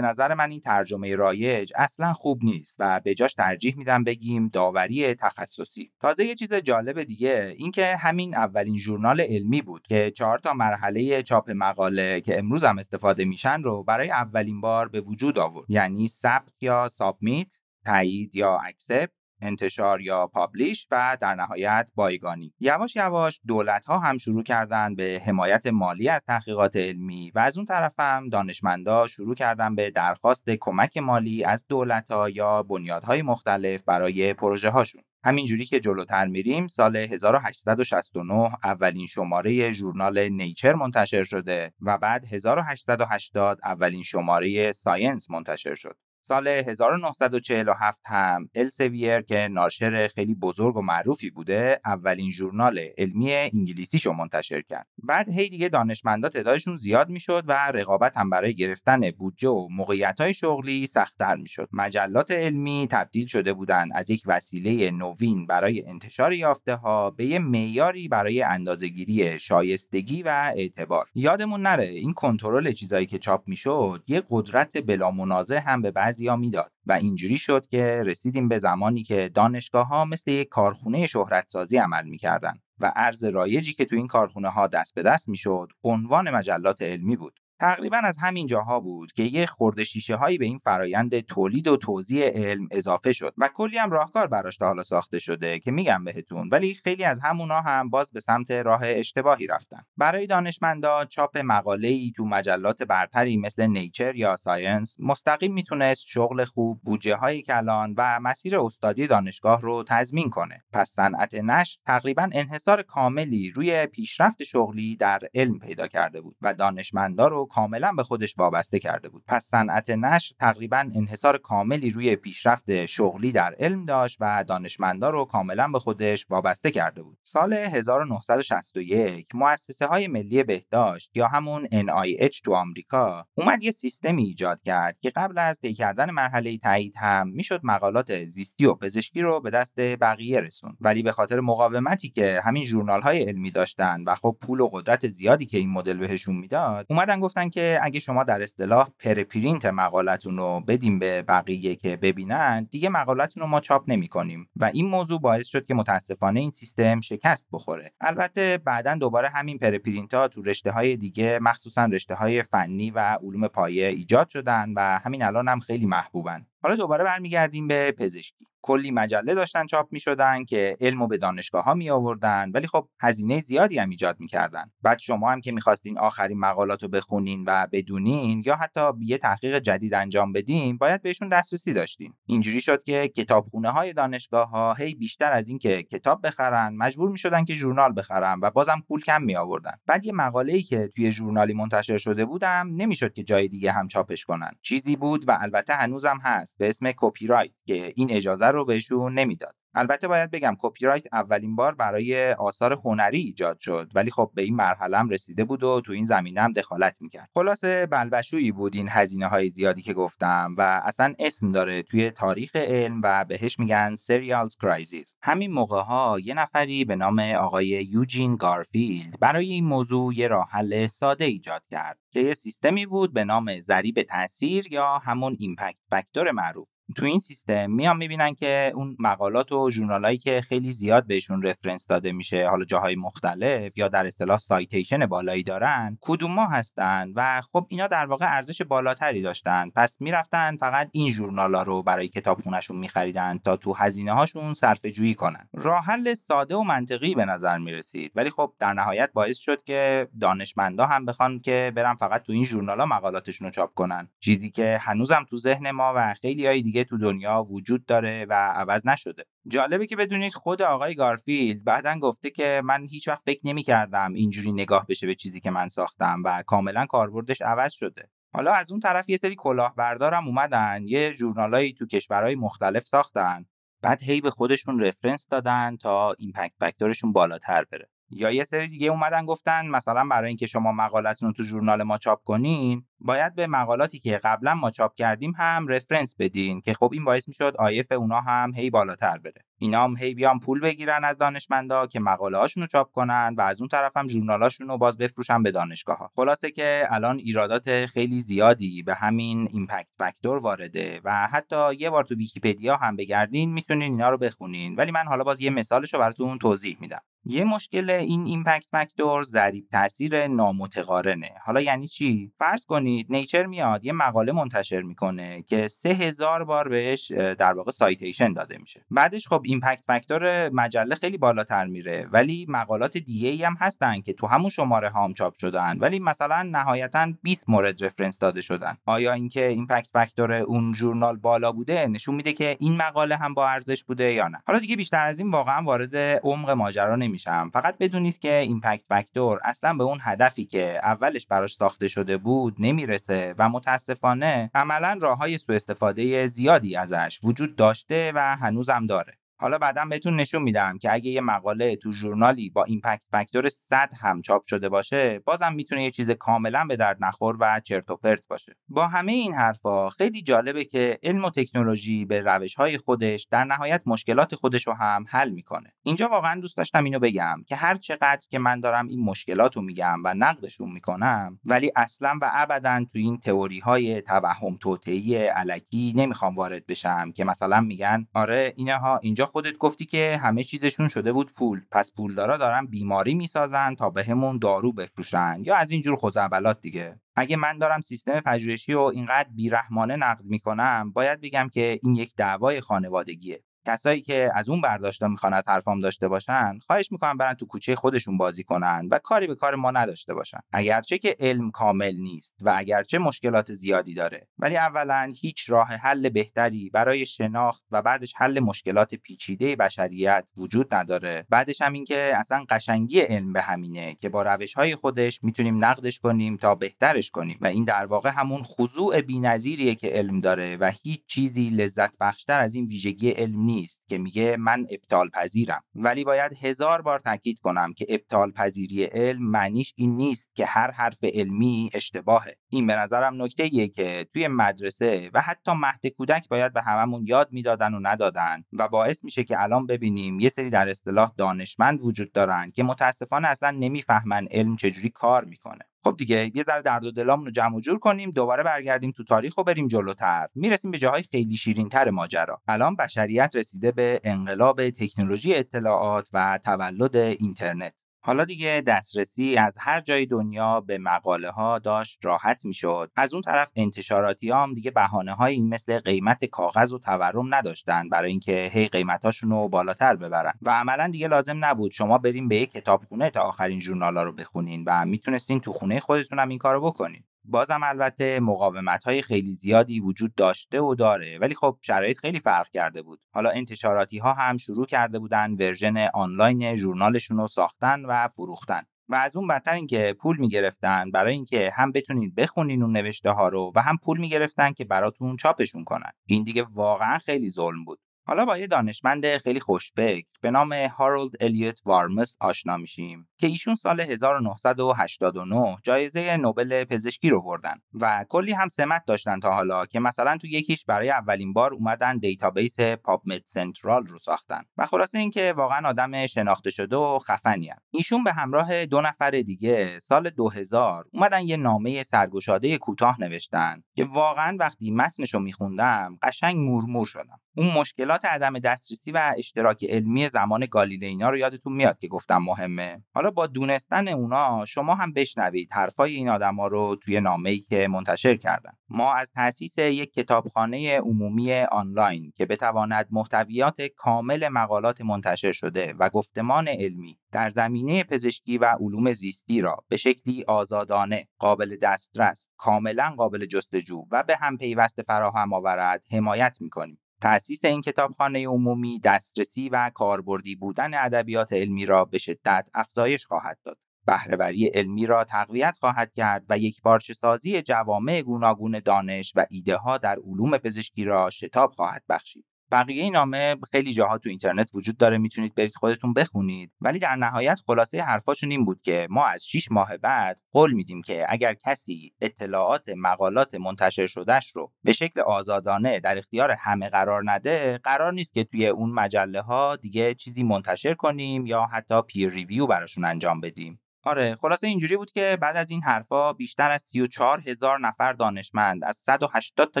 نظر من این ترجمه رایج اصلا خوب نیست و به جاش ترجیح میدم بگیم داوری تخصصی. تازه یه چیز جالب دیگه این که همین اولین ژورنال علمی بود که 4 تا مرحله چاپ مقاله که امروز هم استفاده میشن رو برای اولین بار به وجود آورد، یعنی ثبت یا سابمیت، تایید یا اکسپت، انتشار یا پابلیش و در نهایت بایگانی. یواش یواش دولت‌ها هم شروع کردن به حمایت مالی از تحقیقات علمی و از اون طرف هم دانشمندا شروع کردن به درخواست کمک مالی از دولت‌ها یا بنیادهای مختلف برای پروژه هاشون. همینجوری که جلوتر میریم، سال 1869 اولین شماره ژورنال نیچر منتشر شده و بعد 1880 اولین شماره ساینس منتشر شد. سال 1947 هم السویر که ناشر خیلی بزرگ و معروفی بوده، اولین ژورنال علمی انگلیسیشو منتشر کرد. بعد هی دیگه دانشمندا تعدادشون زیاد میشد و رقابت هم برای گرفتن بودجه و موقعیت‌های شغلی سخت‌تر میشد. مجلات علمی تبدیل شده بودن از یک وسیله نوین برای انتشار یافته‌ها به یک معیاری برای اندازه‌گیری شایستگی و اعتبار. یادمون نره این کنترل چیزایی که چاپ میشد یک قدرت بلامنازع هم به یا میداد و اینجوری شد که رسیدیم به زمانی که دانشگاه‌ها مثل یک کارخونه شهرت‌سازی عمل می‌کردند و ارز رایجی که تو این کارخونه‌ها دست به دست می‌شد عنوان مجلات علمی بود. تقریباً از همین جاها بود که یه خرده شیشه‌هایی به این فرایند تولید و توزیع علم اضافه شد و کلی هم راهکار براش تا حالا ساخته شده که میگم بهتون، ولی خیلی از همونا هم باز به سمت راه اشتباهی رفتن. برای دانشمندا چاپ مقاله‌ای تو مجلات برتری مثل نیچر یا ساینس مستقیم میتونست شغل خوب، بودجه‌های کلان و مسیر استادی دانشگاه رو تضمین کنه. پس صنعت نشر تقریباً انحصار کاملی روی پیشرفت شغلی در علم پیدا کرده بود و دانشمندا رو کاملا به خودش وابسته کرده بود. پس صنعت نشر تقریبا انحصار کاملی روی پیشرفت شغلی در علم داشت و دانشمندا رو کاملا به خودش وابسته کرده بود. سال 1961 مؤسسه‌های ملی بهداشت یا همون NIH تو آمریکا اومد یه سیستمی ایجاد کرد که قبل از طی کردن مرحله تایید هم میشد مقالات زیستی و پزشکی رو به دست بقیه رسون، ولی به خاطر مقاومتی که همین ژورنال‌های علمی داشتن و خب پول و قدرت زیادی که این مدل بهشون میداد، اومدن گفتن که اگه شما در اصطلاح پرپرینت مقالتون رو بدیم به بقیه که ببینن، دیگه مقالتون رو ما چاپ نمی‌کنیم و این موضوع باعث شد که متاسفانه این سیستم شکست بخوره. البته بعداً دوباره همین پرپرینت‌ها تو رشته‌های دیگه مخصوصاً رشته‌های فنی و علوم پایه ایجاد شدن و همین الان هم خیلی محبوبن. حالا دوباره برمیگردیم به پزشکی. کلی مجله داشتن چاپ می‌شدن که علمو به دانشگاه‌ها می‌آوردن، ولی خب هزینه زیادی هم ایجاد می‌کردن. بعد شما هم که می‌خواستین آخرین مقالاتو بخونین و بدونین یا حتی یه تحقیق جدید انجام بدین، باید بهشون دسترسی داشتین. اینجوری شد که کتابخونه‌های دانشگاه‌ها هی بیشتر از این که کتاب بخرن، مجبور می‌شدن که ژورنال بخرن و بازم پول کم می‌آوردن. بعد یه مقاله‌ای که توی ژورنالی منتشر شده بودم نمی‌شد که جای دیگه هم چاپش کنن. چیزی بود و البته هنوزم هست به اسم کپی رایت که این اجازه رو بهشون نمیداد. البته باید بگم کپی رایت اولین بار برای آثار هنری ایجاد شد، ولی خب به این مرحله هم رسیده بود و تو این زمینه هم دخالت میکرد. خلاصه بلبشویی بود این هزینه‌های زیادی که گفتم و اصلا اسم داره توی تاریخ علم و بهش میگن سریالز کرایزیس. همین موقع‌ها یه نفری به نام آقای یوجین گارفیلد برای این موضوع یه راه حل ساده ایجاد کرد که یه سیستمی بود به نام ضریب تاثیر یا همون ایمپکت فاکتور معروف تو این سیستم میان میبینن که اون مقالات و ژورنالایی که خیلی زیاد بهشون رفرنس داده میشه، حالا جاهای مختلف یا در اصطلاح سایتیشن بالایی دارن، کدوم‌ها هستن و خب اینا در واقع ارزش بالاتری داشتن، پس میرفتن فقط این ژورنالا رو برای کتابخونه‌شون میخریدن تا تو هزینه‌هاشون صرفه‌جویی کنن. راه حل ساده و منطقی به نظر میرسید، ولی خب در نهایت باعث شد که دانشمندا هم بخوان که برن فقط تو این ژورنالا مقالاتشون رو چاپ کنن، چیزی که هنوزم تو ذهن ما و خیلیای دیگه تو دنیا وجود داره و عوض نشده. جالبه که بدونید خود آقای گارفیلد بعدن گفته که من هیچ وقت فکر نمی‌کردم اینجوری نگاه بشه به چیزی که من ساختم و کاملا کاربردش عوض شده. حالا از اون طرف یه سری کلاهبردارم اومدن یه ژورنالایی تو کشورهای مختلف ساختن، بعد هی به خودشون رفرنس دادن تا ایمپکت فاکتورشون بالاتر بره. یا یه سری دیگه اومدن گفتن مثلا برای اینکه شما مقالتون رو تو ژورنال ما چاپ کنین باید به مقالاتی که قبلا ما چاپ کردیم هم رفرنس بدین، که خب این باعث میشد آیف اونا هم هی بالاتر بره. اینا هم هی بیان پول بگیرن از دانشمندا که مقاله هاشون رو چاپ کنن و از اون طرف هم ژورنالاشون رو باز بفروشن به دانشگاه‌ها. خلاصه که الان ایرادات خیلی زیادی به همین ایمپکت فاکتور وارده و حتی یه بار تو ویکی‌پدیا هم بگردین میتونین اینا رو بخونین، ولی من حالا باز یه مثالشو براتون توضیح میدم. یه مشکل این ایمپکت فاکتور ضریب تاثیر نامتقارنه. حالا یعنی چی؟ فرض کنید نیچر میاد یه مقاله منتشر میکنه که 3000 بار بهش در واقع سایتیشن داده میشه. بعدش خب ایمپکت فاکتور مجله خیلی بالاتر میره، ولی مقالات دیگه‌ای هم هستن که تو همون شماره ها هم چاپ شدن ولی مثلا نهایتاً 20 مورد رفرنس داده شدن. آیا اینکه ایمپکت فاکتور اون ژورنال بالا بوده نشون میده که این مقاله هم با ارزش بوده یا نه؟ حالا دیگه بیشتر از این واقعاً وارد عمق ماجرا نمیشم، فقط بدونید که ایمپکت فاکتور اصلا به اون هدفی که اولش براش ساخته شده بود نمیرسه و متاسفانه عملا راه‌های سوء استفاده زیادی ازش وجود داشته و هنوزم داره. حالا بعداً بهتون نشون میدم که اگه یه مقاله تو ژورنالی با ایمپکت فاکتور 100 هم چاپ شده باشه بازم میتونه یه چیز کاملاً به درد نخور و چرت و پرت باشه. با همه این حرفا خیلی جالبه که علم و تکنولوژی به روش‌های خودش در نهایت مشکلات خودش رو هم حل میکنه. اینجا واقعاً دوست داشتم اینو بگم که هر چقدر که من دارم این مشکلات رو میگم و نقدشون میکنم، ولی اصلاً و ابداً تو این تئوری‌های توهم توطئه‌ای الکی نمیخوام وارد بشم که مثلا میگن آره اینها اینجا خودت گفتی که همه چیزشون شده بود پول، پس پولدارا دارن بیماری میسازن تا بهمون دارو بفروشن، یا از اینجور خزعبلات دیگه. اگه من دارم سیستم پژوهشی رو اینقدر بیرحمانه نقد میکنم باید بگم که این یک دعوای خانوادگیه. کسایی که از اون برداشتا میخوان از حرفام داشته باشن خواهش میکنم برن تو کوچه خودشون بازی کنن و کاری به کار ما نداشته باشن. اگرچه که علم کامل نیست و اگرچه مشکلات زیادی داره، ولی اولا هیچ راه حل بهتری برای شناخت و بعدش حل مشکلات پیچیده بشریت وجود نداره. بعدش هم این که اصلا قشنگی علم به همینه که با روش‌های خودش میتونیم نقدش کنیم تا بهترش کنیم و این در واقع همون خضوع بی‌نظیریه که علم داره و هیچ چیزی لذت بخشتر از این ویژگی علم نیست که میگه من ابطال پذیرم. ولی باید 1000 بار تاکید کنم که ابطال پذیری علم معنیش این نیست که هر حرف علمی اشتباهه. این به نظرم نکته‌ایه که توی مدرسه و حتی مهد کودک باید به هممون یاد میدادن و ندادن و باعث میشه که الان ببینیم یه سری در اصطلاح دانشمند وجود دارن که متاسفانه اصلا نمیفهمن علم چجوری کار میکنه. خب دیگه یه ذره درد و دلامون رو جمع و جور کنیم، دوباره برگردیم تو تاریخ و بریم جلوتر، میرسیم به جاهای خیلی شیرین‌تر ماجرا. الان بشریت رسیده به انقلاب تکنولوژی اطلاعات و تولد اینترنت. حالا دیگه دسترسی از هر جای دنیا به مقاله ها داشت راحت میشد. از اون طرف انتشاراتی ها هم دیگه بهانه هایی مثل قیمت کاغذ و تورم نداشتن برای اینکه هی قیمتاشون رو بالاتر ببرن و عملا دیگه لازم نبود شما بریم به یک کتابخونه تا آخرین ژورنالا رو بخونین و میتونستین تو خونه خودتون هم این کارو بکنین. بازم البته مقاومت‌های خیلی زیادی وجود داشته و داره، ولی خب شرایط خیلی فرق کرده بود. حالا انتشاراتی‌ها هم شروع کرده بودن ورژن آنلاین ژورنالشون رو ساختن و فروختن و از اون بدتر اینکه پول می‌گرفتن برای اینکه هم بتونین بخونین اون نوشته‌ها رو و هم پول می‌گرفتن که براتون چاپشون کنن. این دیگه واقعا خیلی ظلم بود. حالا با یه دانشمند خیلی خوشبک به نام هارولد الیوت وارمس آشنا میشیم که ایشون سال 1989 جایزه نوبل پزشکی رو بردن و کلی هم سمت داشتن تا حالا که مثلا تو یکیش برای اولین بار اومدن دیتابیس پابمد سنترال رو ساختن و خلاصه اینکه واقعا آدم شناخته شده و خفنی هست. ایشون به همراه دو نفر دیگه سال 2000 اومدن یه نامه سرگشاده کوتاه نوشتن که واقعا وقتی متنش رو میخوندم قشنگ مورمور شدم. اون مشکلات عدم دسترسی و اشتراک علمی زمان گالیله اینا رو یادتون میاد که گفتم مهمه. حالا با دونستن اونا شما هم بشنوید حرفای این آدما رو توی نامه‌ای که منتشر کردن. ما از تأسیس یک کتابخانه عمومی آنلاین که بتواند محتویات کامل مقالات منتشر شده و گفتمان علمی در زمینه پزشکی و علوم زیستی را به شکلی آزادانه، قابل دسترس، کاملا قابل جستجو و به هم پیوسته فراهم آورد حمایت می‌کنیم. تأسیس این کتابخانه عمومی دسترسی و کاربردی بودن ادبیات علمی را به شدت افزایش خواهد داد. بهره‌وری علمی را تقویت خواهد کرد و یکپارچه‌سازی جوامع گوناگون دانش و ایده‌ها در علوم پزشکی را شتاب خواهد بخشید. بقیه این نامه خیلی جاها تو اینترنت وجود داره، میتونید برید خودتون بخونید، ولی در نهایت خلاصه حرفاشون این بود که ما از 6 ماه بعد قول میدیم که اگر کسی اطلاعات مقالات منتشر شدهش رو به شکل آزادانه در اختیار همه قرار نده، قرار نیست که توی اون مجله ها دیگه چیزی منتشر کنیم یا حتی پیر ریویو براشون انجام بدیم. آره، خلاصه اینجوری بود که بعد از این حرفا بیشتر از 34,000 نفر دانشمند از 180 تا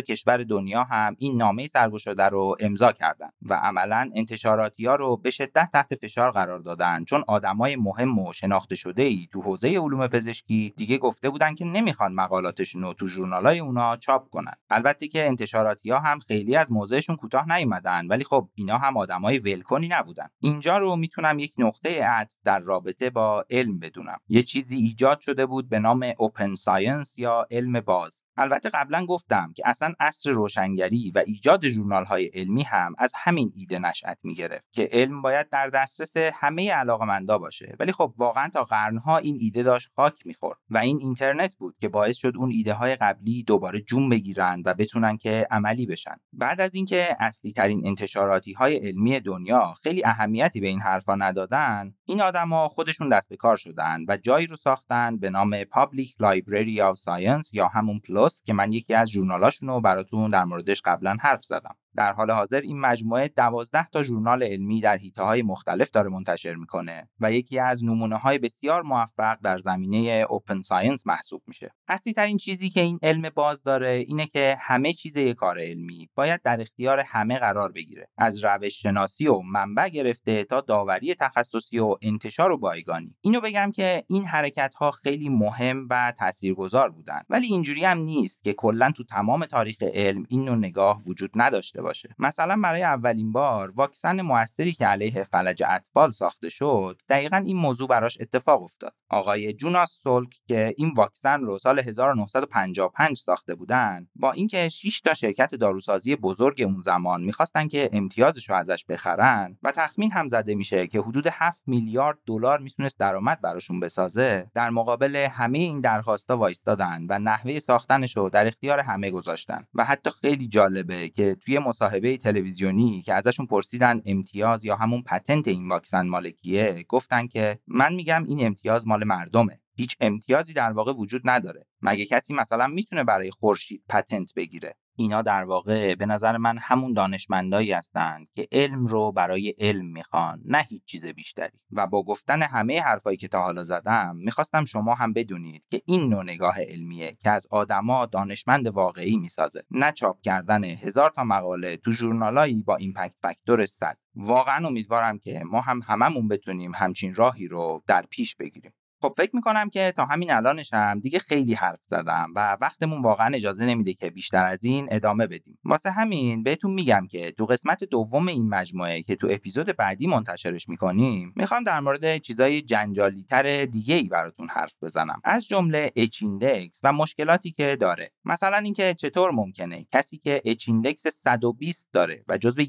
کشور دنیا هم این نامه سرگشاده رو امضا کردن و عملاً انتشاراتیا رو به شدت تحت فشار قرار دادن، چون آدمای مهم و شناخته شده‌ای تو حوزه علوم پزشکی دیگه گفته بودن که نمیخوان مقالاتشون رو تو ژورنالای اونا چاپ کنن. البته که انتشاراتیا هم خیلی از موضعشون کوتاه نیومدن، ولی خب اینا هم آدمای ولکنی نبودن. اینجا رو میتونم یک نقطه عطف در رابطه با علم بدونم. یه چیزی ایجاد شده بود به نام اوپن ساینس یا علم باز. البته قبلا گفتم که اصلا عصر روشنگری و ایجاد ژورنال‌های علمی هم از همین ایده نشأت می‌گرفت که علم باید در دسترس همه علاقه‌مندا باشه، ولی خب واقعا تا قرن‌ها این ایده داشت خاک می‌خورد و این اینترنت بود که باعث شد اون ایده‌های قبلی دوباره جون بگیرن و بتونن که عملی بشن. بعد از اینکه اصلی‌ترین انتشاراتی‌های علمی دنیا خیلی اهمیتی به این حرفا ندادن، این آدما خودشون دست به کار شدن و جایی رو ساختن به نام Public Library of Science یا همون PLOS که من یکی از ژورنالاشون رو براتون در موردش قبلا حرف زدم. در حال حاضر این مجموعه 12 تا ژورنال علمی در حیطه‌های مختلف داره منتشر میکنه و یکی از نمونه‌های بسیار موفق در زمینه اوپن ساینس محسوب میشه. اصلی ترین چیزی که این علم باز داره اینه که همه چیز یک کار علمی باید در اختیار همه قرار بگیره، از روش شناسی و منبع گرفته تا داوری تخصصی و انتشار و بایگانی. اینو بگم که این حرکت‌ها خیلی مهم و تاثیرگذار بودن، ولی اینجوری هم نیست که کلا تو تمام تاریخ علم این نوع نگاه وجود نداشته باشه. مثلا برای اولین بار واکسن موثری که علیه فلج اطفال ساخته شد، دقیقاً این موضوع براش اتفاق افتاد. آقای جوناس سولک که این واکسن رو سال 1955 ساخته بودن، با اینکه 6 تا شرکت داروسازی بزرگ اون زمان می‌خواستن که امتیازش رو ازش بخرن و تخمین هم زده میشه که حدود 7 میلیارد دلار میتونست درآمد براشون بسازه، در مقابل همه این درخواستا وایستادن و نحوه ساختنش رو در اختیار همه گذاشتن. و حتی خیلی جالبه که توی مصاحبه تلویزیونی که ازشون پرسیدن امتیاز یا همون پتنت این واکسن مال کیه، گفتن که من میگم این امتیاز مال مردمه، هیچ امتیازی در واقع وجود نداره، مگه کسی مثلا میتونه برای خورشید پتنت بگیره؟ اینا در واقع به نظر من همون دانشمندایی هستند که علم رو برای علم میخوان، نه هیچ چیز بیشتری. و با گفتن همه حرفایی که تا حالا زدم میخواستم شما هم بدونید که این نوع نگاه علمیه که از آدما دانشمند واقعی میسازه، نه چاپ کردن 1000 تا مقاله تو ژورنالایی با ایمپکت فاکتور 100. واقعا امیدوارم که ما هم هممون بتونیم همچین راهی رو در پیش بگیریم. خب فکر میکنم که تا همین الانش هم دیگه خیلی حرف زدم و وقتمون واقعا اجازه نمیده که بیشتر از این ادامه بدیم. واسه همین بهتون میگم که تو قسمت دوم این مجموعه که تو اپیزود بعدی منتشرش میکنیم، میخوام در مورد چیزای جنجالی‌تر دیگه‌ای براتون حرف بزنم، از جمله H-index و مشکلاتی که داره. مثلا اینکه چطور ممکنه کسی که H-index 120 داره و جزو 1%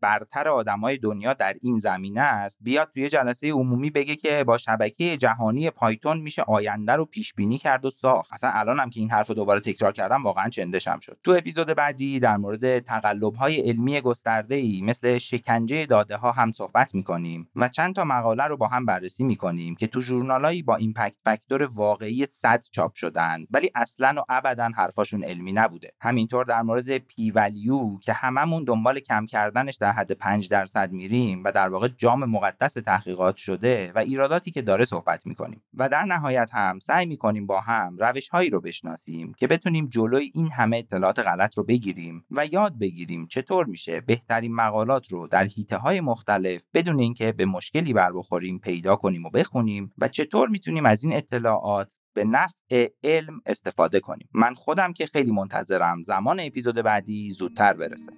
برتر آدمای دنیا در این زمینه است، بیاد توی جلسه عمومی بگه که با شبکه جهانی پایتون میشه آینده رو پیش بینی کرد و ساخت. اصلا الانم که این حرفو دوباره تکرار کردم واقعا چندشم شد. تو اپیزود بعدی در مورد تقلب‌های علمی گسترده‌ای مثل شکنجه داده‌ها هم صحبت می‌کنیم و چند تا مقاله رو با هم بررسی می‌کنیم که تو ژورنالایی با ایمپکت فاکتور واقعی 100 چاپ شدن ولی اصلاً و ابداً حرفاشون علمی نبوده. همینطور در مورد پی ولیو که هممون دنبال کم کردنش در حد 5% میریم و در واقع جام مقدس تحقیقات شده و ایراداتی که داره صحبت می‌کنیم. و در نهایت هم سعی می‌کنیم با هم روش‌هایی رو بشناسیم که بتونیم جلوی این همه اطلاعات غلط رو بگیریم و یاد بگیریم چطور میشه بهترین مقالات رو در حیطه‌های مختلف بدون اینکه به مشکلی بر بخوریم پیدا کنیم و بخونیم و چطور میتونیم از این اطلاعات به نفع علم استفاده کنیم. من خودم که خیلی منتظرم زمان اپیزود بعدی زودتر برسه.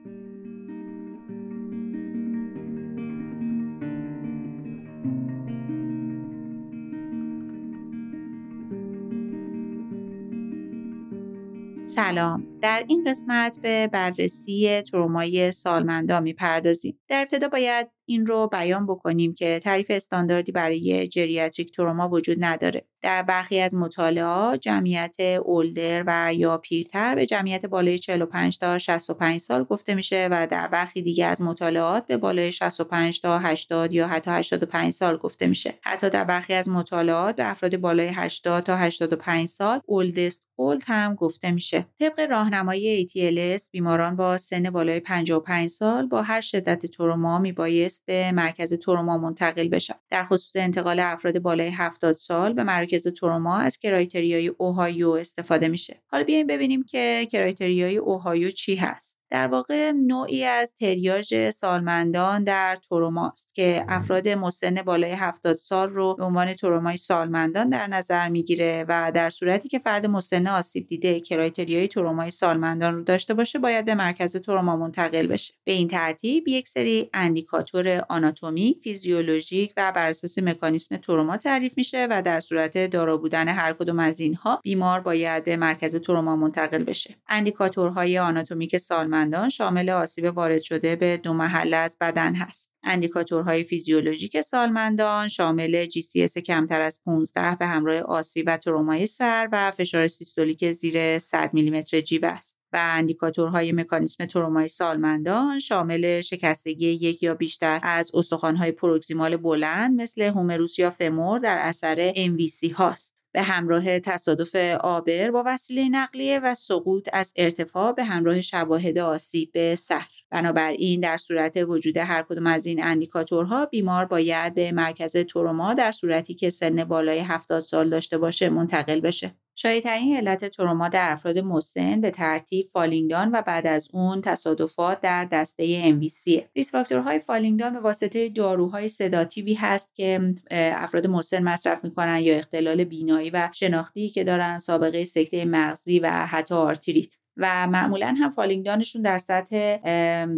سلام، در این قسمت به بررسی ترومای سالمندان می‌پردازیم. در ابتدا باید این رو بیان بکنیم که تعریف استانداردی برای جریاتریک تروما وجود نداره. در برخی از مطالعات جمعیت اولدر و یا پیرتر به جمعیت بالای 45 تا 65 سال گفته میشه و در برخی دیگه از مطالعات به بالای 65 تا 80 یا حتی 85 سال گفته میشه. حتی در برخی از مطالعات به افراد بالای 80 تا 85 سال اولدست اولد هم گفته میشه. طبق راهنمای ATLS بیماران با سن بالای 55 سال با هر شدت تروما میبایست به مرکز تروما منتقل بشن. در خصوص انتقال افراد بالای 70 سال به مرکز تروما از کرایتریای اوهایو استفاده میشه. حالا بیایم ببینیم که کرایتریای اوهایو چی هست. در واقع نوعی از تریاژ سالمندان در تروما است که افراد مسن بالای 70 سال رو به عنوان ترومای سالمندان در نظر میگیره و در صورتی که فرد مسن آسیب دیده کرایتریای ترومای سالمندان رو داشته باشه باید به مرکز تروما منتقل بشه. به این ترتیب یک سری اندیکاتور آناتومیک، فیزیولوژیک و بر اساس مکانیسم تروما تعریف میشه و در صورت دارا بودن هر کدوم از اینها بیمار باید به مرکز تروما منتقل بشه. اندیکاتورهای آناتومیک سالمندان شامل آسیب وارد شده به دو محله از بدن هست. اندیکاتورهای فیزیولوژیک سالمندان شامل GCS کمتر از 15 به همراه آسیب و ترومای سر و فشار سیستولیک زیر 100 میلیمتر جیوه است. و اندیکاتورهای مکانیسم ترومای سالمندان شامل شکستگی یک یا بیشتر از استخوان‌های پروکسیمال بلند مثل هومروس یا فمور در اثر MVC هاست، به همراه تصادف آبر با وسیله نقلیه و سقوط از ارتفاع به همراه شواهد آسیب به سر. بنابراین در صورت وجود هر کدوم از این اندیکاتورها بیمار باید به مرکز تروما در صورتی که سن بالای 70 سال داشته باشه منتقل بشه. شایع‌ترین علت تروما در افراد مسن به ترتیب فالینگدان و بعد از اون تصادفات در دسته MVC. ریسک فاکتورهای فالینگدان به واسطه داروهای سداتیوی هست که افراد مسن مصرف می‌کنن یا اختلال بینایی و شناختی که دارن، سابقه سکته مغزی و حتی آرتریت. و معمولا هم فالینگدانشون در سطح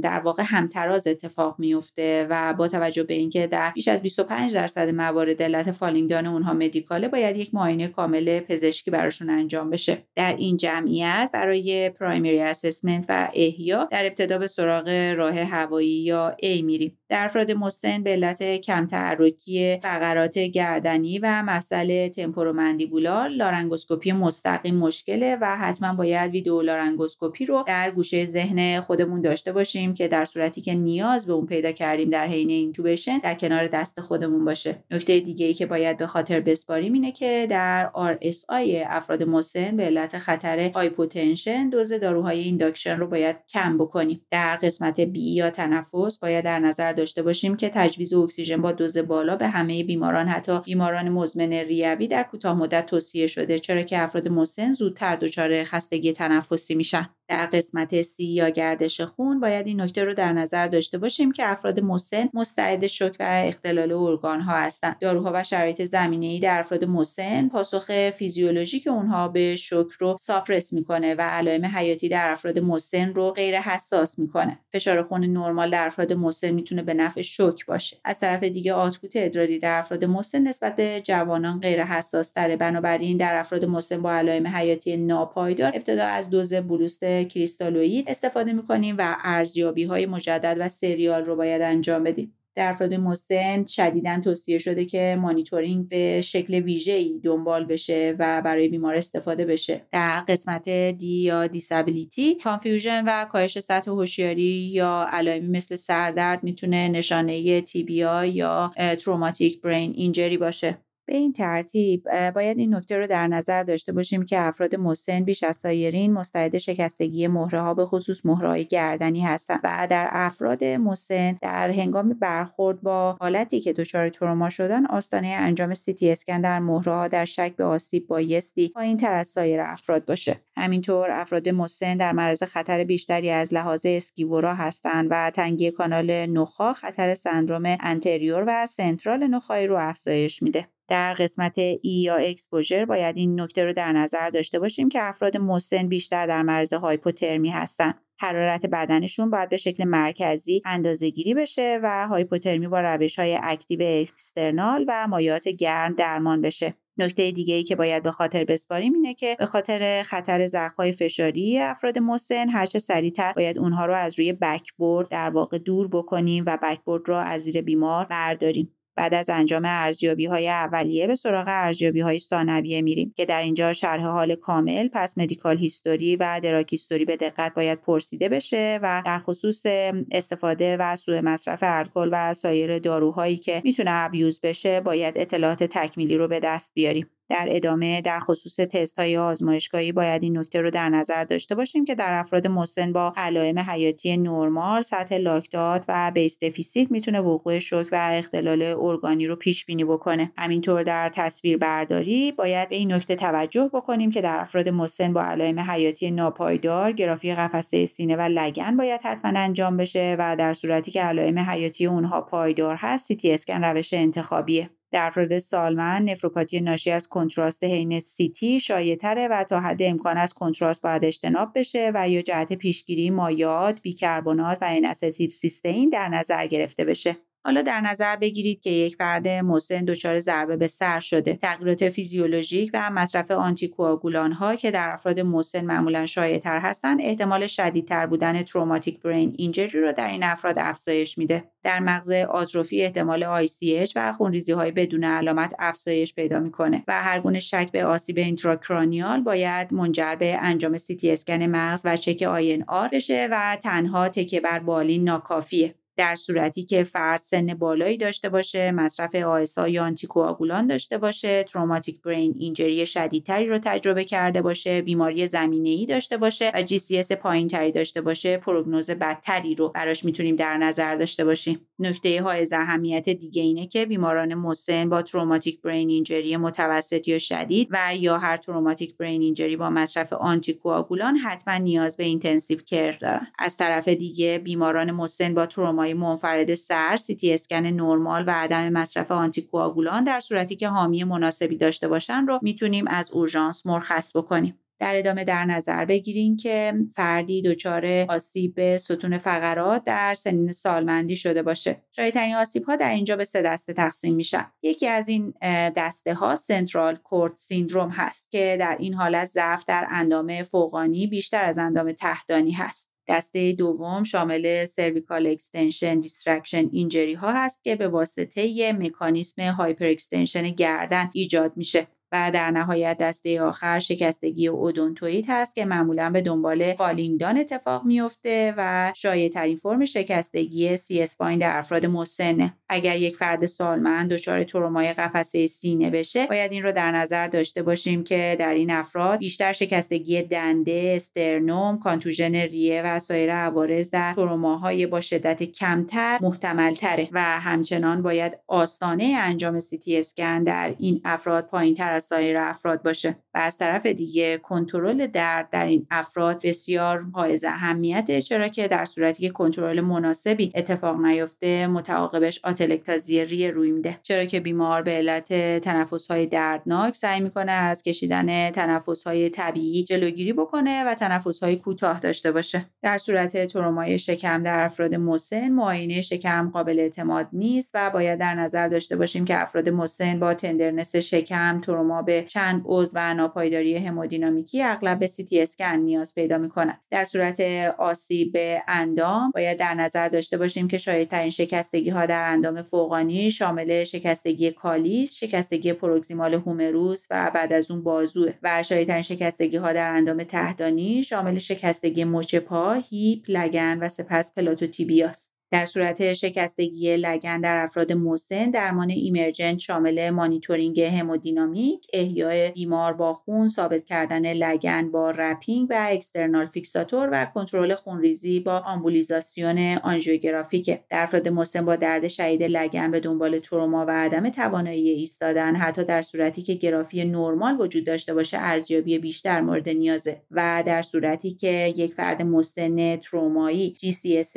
در واقع همتراز اتفاق میفته و با توجه به اینکه در بیش از 25% موارد علت فالینگدان اونها مدیکاله باید یک معاینه کامل پزشکی براشون انجام بشه. در این جمعیت برای پرایمری اسسمنت و احیا در ابتدا به سراغ راه هوایی یا ای میریم. در افراد مسن به علت کم تحرکی فقرات گردنی و مسئله تمپورومندیبولار لارنگوسکوپی مستقیم مشکله و حتما باید ویدئو لارنگوسکوپی رو در گوشه ذهن خودمون داشته باشیم که در صورتی که نیاز به اون پیدا کردیم در حین اینتوبیشن در کنار دست خودمون باشه. نکته دیگه ای که باید به خاطر بسپاریم اینه که در RSI افراد مسن به علت خطر هایپوتنشن دوز داروهای اینداکشن رو باید کم بکنیم. در قسمت بی یا تنفس باید در نظر داشته باشیم که تجویز اکسیژن با دوز بالا به همه بیماران حتی بیماران مزمن ریوی در کوتاه مدت توصیه شده، چرا که افراد مسن زودتر دچار خستگی تنفسی میشن. در قسمت C یا گردش خون باید این نکته رو در نظر داشته باشیم که افراد مسن مستعد شوک و اختلال ارگان ها هستند. داروها و شرایط زمینه‌ای در افراد مسن پاسخ فیزیولوژیک اونها به شوک رو ساپرس میکنه و علائم حیاتی در افراد مسن رو غیر حساس میکنه. فشار خون نرمال در افراد مسن میتونه به نفع شوک باشه. از طرف دیگه آتپوت ادراری در افراد مسن نسبت به جوانان غیر حساس تره. بنابراین در افراد مسن با علائم حیاتی ناپایدار ابتدا از دوز بلوست کریستالوئید استفاده می‌کنیم و ارزیابی‌های مجدد و سریال رو باید انجام بدیم. در افراد مسن شدیداً توصیه شده که مانیتورینگ به شکل ویژه‌ای دنبال بشه و برای بیمار استفاده بشه. در قسمت دی یا دیسابیلیتی، کانفیوژن و کاهش سطح هوشیاری یا علائمی مثل سردرد میتونه نشانه TBI یا تروماتیک برین اینجری باشه. به این ترتیب باید این نکته رو در نظر داشته باشیم که افراد مسن بیش از سایرین مستعد شکستگی مهره‌ها، به خصوص مهره‌های گردنی هستند و در افراد مسن در هنگام برخورد با حالتی که دچار تروما شدن، آستانه انجام CT اسکن در مهره‌ها در شک به آسیب بایستی پایین‌تر از سایر افراد باشه. همینطور افراد مسن در معرض خطر بیشتری از لحاظ اسکیورا هستند و تنگی کانال نخاع خطر سندرم انتریور و سنترال نخاعی رو افزایش میده. در قسمت ای یا اکسپوژر باید این نکته رو در نظر داشته باشیم که افراد مسن بیشتر در معرض هایپوترمی هستند. حرارت بدنشون باید به شکل مرکزی اندازه‌گیری بشه و هایپوترمی با روش‌های اکتیو اکسترنال و مایعات گرم درمان بشه. نکته دیگه‌ای که باید به خاطر بسپاریم اینه که به خاطر خطر ضعف‌های فشاری افراد مسن هر چه سریعتر باید اونها رو از روی بکبورد در واقع دور بکنیم و بکبورد رو از زیر بیمار برداریم. بعد از انجام ارزیابی‌های اولیه به سراغ ارزیابی‌های ثانویه میریم که در اینجا شرح حال کامل، پس مدیکال هیستوری و دراگ هیستوری به دقت باید پرسیده بشه و در خصوص استفاده و سوء مصرف الکل و سایر داروهایی که میتونه ابیوز بشه باید اطلاعات تکمیلی رو به دست بیاریم. در ادامه در خصوص تست‌های آزمایشگاهی باید این نکته رو در نظر داشته باشیم که در افراد مسن با علائم حیاتی نرمال، سطح لاکتات و بیس دفیسیت میتونه وقوع شوک و اختلال ارگانی رو پیش بینی بکنه. همینطور در تصویر برداری باید به این نکته توجه بکنیم که در افراد مسن با علائم حیاتی ناپایدار، گرافی قفسه سینه و لگن باید حتما انجام بشه و در صورتی که علائم حیاتی اونها پایدار هست، سی تی اسکن روش انتخابیه. در افراد سالمند نفروپاتی ناشی از کنتراست حین سیتی شایع‌تره و تا حد امکان از کنتراست باید اجتناب بشه و یا جهت پیشگیری مایعات، بیکربنات و ان استیل سیستئین در نظر گرفته بشه. حالا در نظر بگیرید که یک فرد مسن دچار ضربه به سر شده. تغییرات فیزیولوژیک و مصرف آنتیکواغولان ها که در افراد مسن معمولا شایع‌تر هستند، احتمال شدیدتر بودن تروماتیک برین اینجری رو در این افراد افزایش میده. در مغز آتروفی احتمال ICH و خونریزی‌های بدون علامت افزایش پیدا میکنه و هر گونه شک به آسیب اینتراکرانیال باید منجر به انجام CT اسکن مغز و چک INR بشه و تنها تکیه بر بالین ناکافیه. در صورتی که فرد سن بالایی داشته باشه، مصرف AHA یا آنتیکواغولان داشته باشه، تروماتیک برین اینجری شدیدتری رو تجربه کرده باشه، بیماری زمینه‌ای داشته باشه و GCS پایین‌تری داشته باشه، پروگنوز بدتری رو براش میتونیم در نظر داشته باشیم. نکته حائز اهمیت دیگه اینه که بیماران مسن با تروماتیک برین اینجری متوسط یا شدید و یا هر تروماتیک برین اینجری با مصرف آنتیکواغولان حتما نیاز به اینتنسیو کیر دارن. از طرف دیگه بیماران مسن با تروما منفرد سر، CT اسکن نرمال و عدم مصرف آنتیکواغولان در صورتی که حامی مناسبی داشته باشن رو میتونیم از اورژانس مرخص بکنیم. در ادامه در نظر بگیریم که فردی دچار آسیب ستون فقرات در سنین سالمندی شده باشه. شایع‌ترین آسیب‌ها در اینجا به سه دسته تقسیم میشن. یکی از این دسته‌ها سنترال کورد سیندروم هست که در این حالت ضعف در اندام فوقانی بیشتر از اندام تحتانی هست. دسته دوم شامل سرویکال اکستنشن دیسترکشن اینجری ها هست که به واسطه یه مکانیسم هایپر اکستنشن گردن ایجاد میشه و در نهایت دسته آخر شکستگی اودونتوئید هست که معمولا به دنبال فالینگ دان اتفاق میفته و شایع ترین فرم شکستگی سی اسپاین در افراد مسن. اگر یک فرد سالمند دچار ترومای قفسه سینه بشه، باید این رو در نظر داشته باشیم که در این افراد بیشتر شکستگی دنده، استرنوم، کانتوژن ریه و سایر عوارض در تروماهای با شدت کمتر محتمل تره و همچنین باید آستانه انجام سی تی اسکن در این افراد پایین‌تر سایر افراد باشه. و از طرف دیگه کنترل درد در این افراد بسیار حائز اهمیته، چرا که در صورتی که کنترل مناسبی اتفاق نیفته، متعاقبش آتلکتازی ریه روی میده، چرا که بیمار به علت تنفس‌های دردناک سعی میکنه از کشیدن تنفس‌های طبیعی جلوگیری بکنه و تنفس‌های کوتاه داشته باشه. در صورت ترومای شکم در افراد مسن، معاینه شکم قابل اعتماد نیست و باید در نظر داشته باشیم که افراد مسن با تندرنس شکم، تروما ما به چند عضو و ناپایداری همودینامیکی اغلب به سی تی اسکن نیاز پیدا می‌کنند. در صورت آسیب اندام باید در نظر داشته باشیم که شایع‌ترین شکستگی‌ها در اندام فوقانی شامل شکستگی کالیس، شکستگی پروگزیمال هومروس و بعد از اون بازو و شایع‌ترین شکستگی‌ها در اندام تحتانی شامل شکستگی مچ پا، هیپ، لگن و سپس پلاتو تیبیاست. در صورت شکستگی لگن در افراد مسن، درمان ایمرجنت شامل مانیتورینگ همودینامیک، احیای بیمار با خون، ثابت کردن لگن با رپینگ و اکسترنال فیکساتور و کنترل خونریزی با آمبولیزاسیون آنژیوگرافیک. در افراد مسن با درد شدید لگن به دنبال تروما و عدم توانایی ایستادن، حتی در صورتی که گرافی نورمال وجود داشته باشه، ارزیابی بیشتر مورد نیازه و در صورتی که یک فرد مسن ترومایی GCS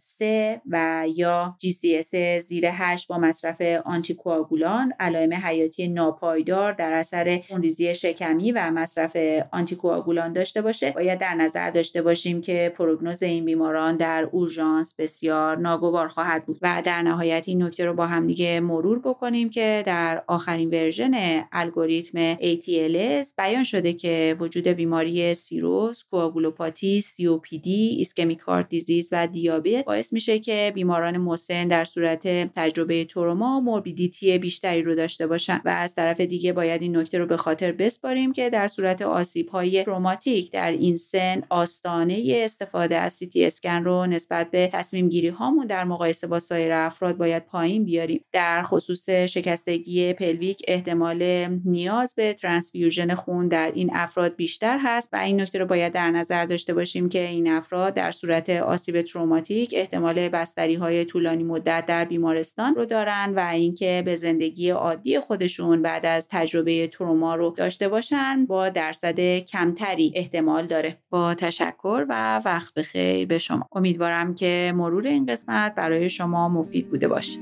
3 و یا GCS زیر 8 با مصرف آنتیکواغولان، علائم حیاتی ناپایدار در اثر خونریزی شکمی و مصرف آنتیکواغولان داشته باشه، باید در نظر داشته باشیم که پروگنوز این بیماران در اورژانس بسیار ناگوار خواهد بود. و در نهایت این نکته رو با هم دیگه مرور بکنیم که در آخرین ورژن الگوریتم ATLS بیان شده که وجود بیماری سیروز، کوآگولوپاتی، COPD، ایسکمیک هارت دیزیز و دیابت باعث میشه که بیماران مسن در صورت تجربه تروما موربیدیتی بیشتری رو داشته باشن و از طرف دیگه باید این نکته رو به خاطر بسپاریم که در صورت آسیب‌های تروماتیک در این سن آستانه استفاده از سی تی اسکن رو نسبت به تصمیم گیری هامون در مقایسه با سایر افراد باید پایین بیاریم. در خصوص شکستگی پلویک احتمال نیاز به ترانسفیوژن خون در این افراد بیشتر هست و این نکته رو باید در نظر داشته باشیم که این افراد در صورت آسیب تروماتیک احتمال بستری‌های طولانی مدت در بیمارستان رو دارن و اینکه به زندگی عادی خودشون بعد از تجربه تروما رو داشته باشن با درصد کمتری احتمال داره. با تشکر و وقت بخیر به شما. امیدوارم که مرور این قسمت برای شما مفید بوده باشه.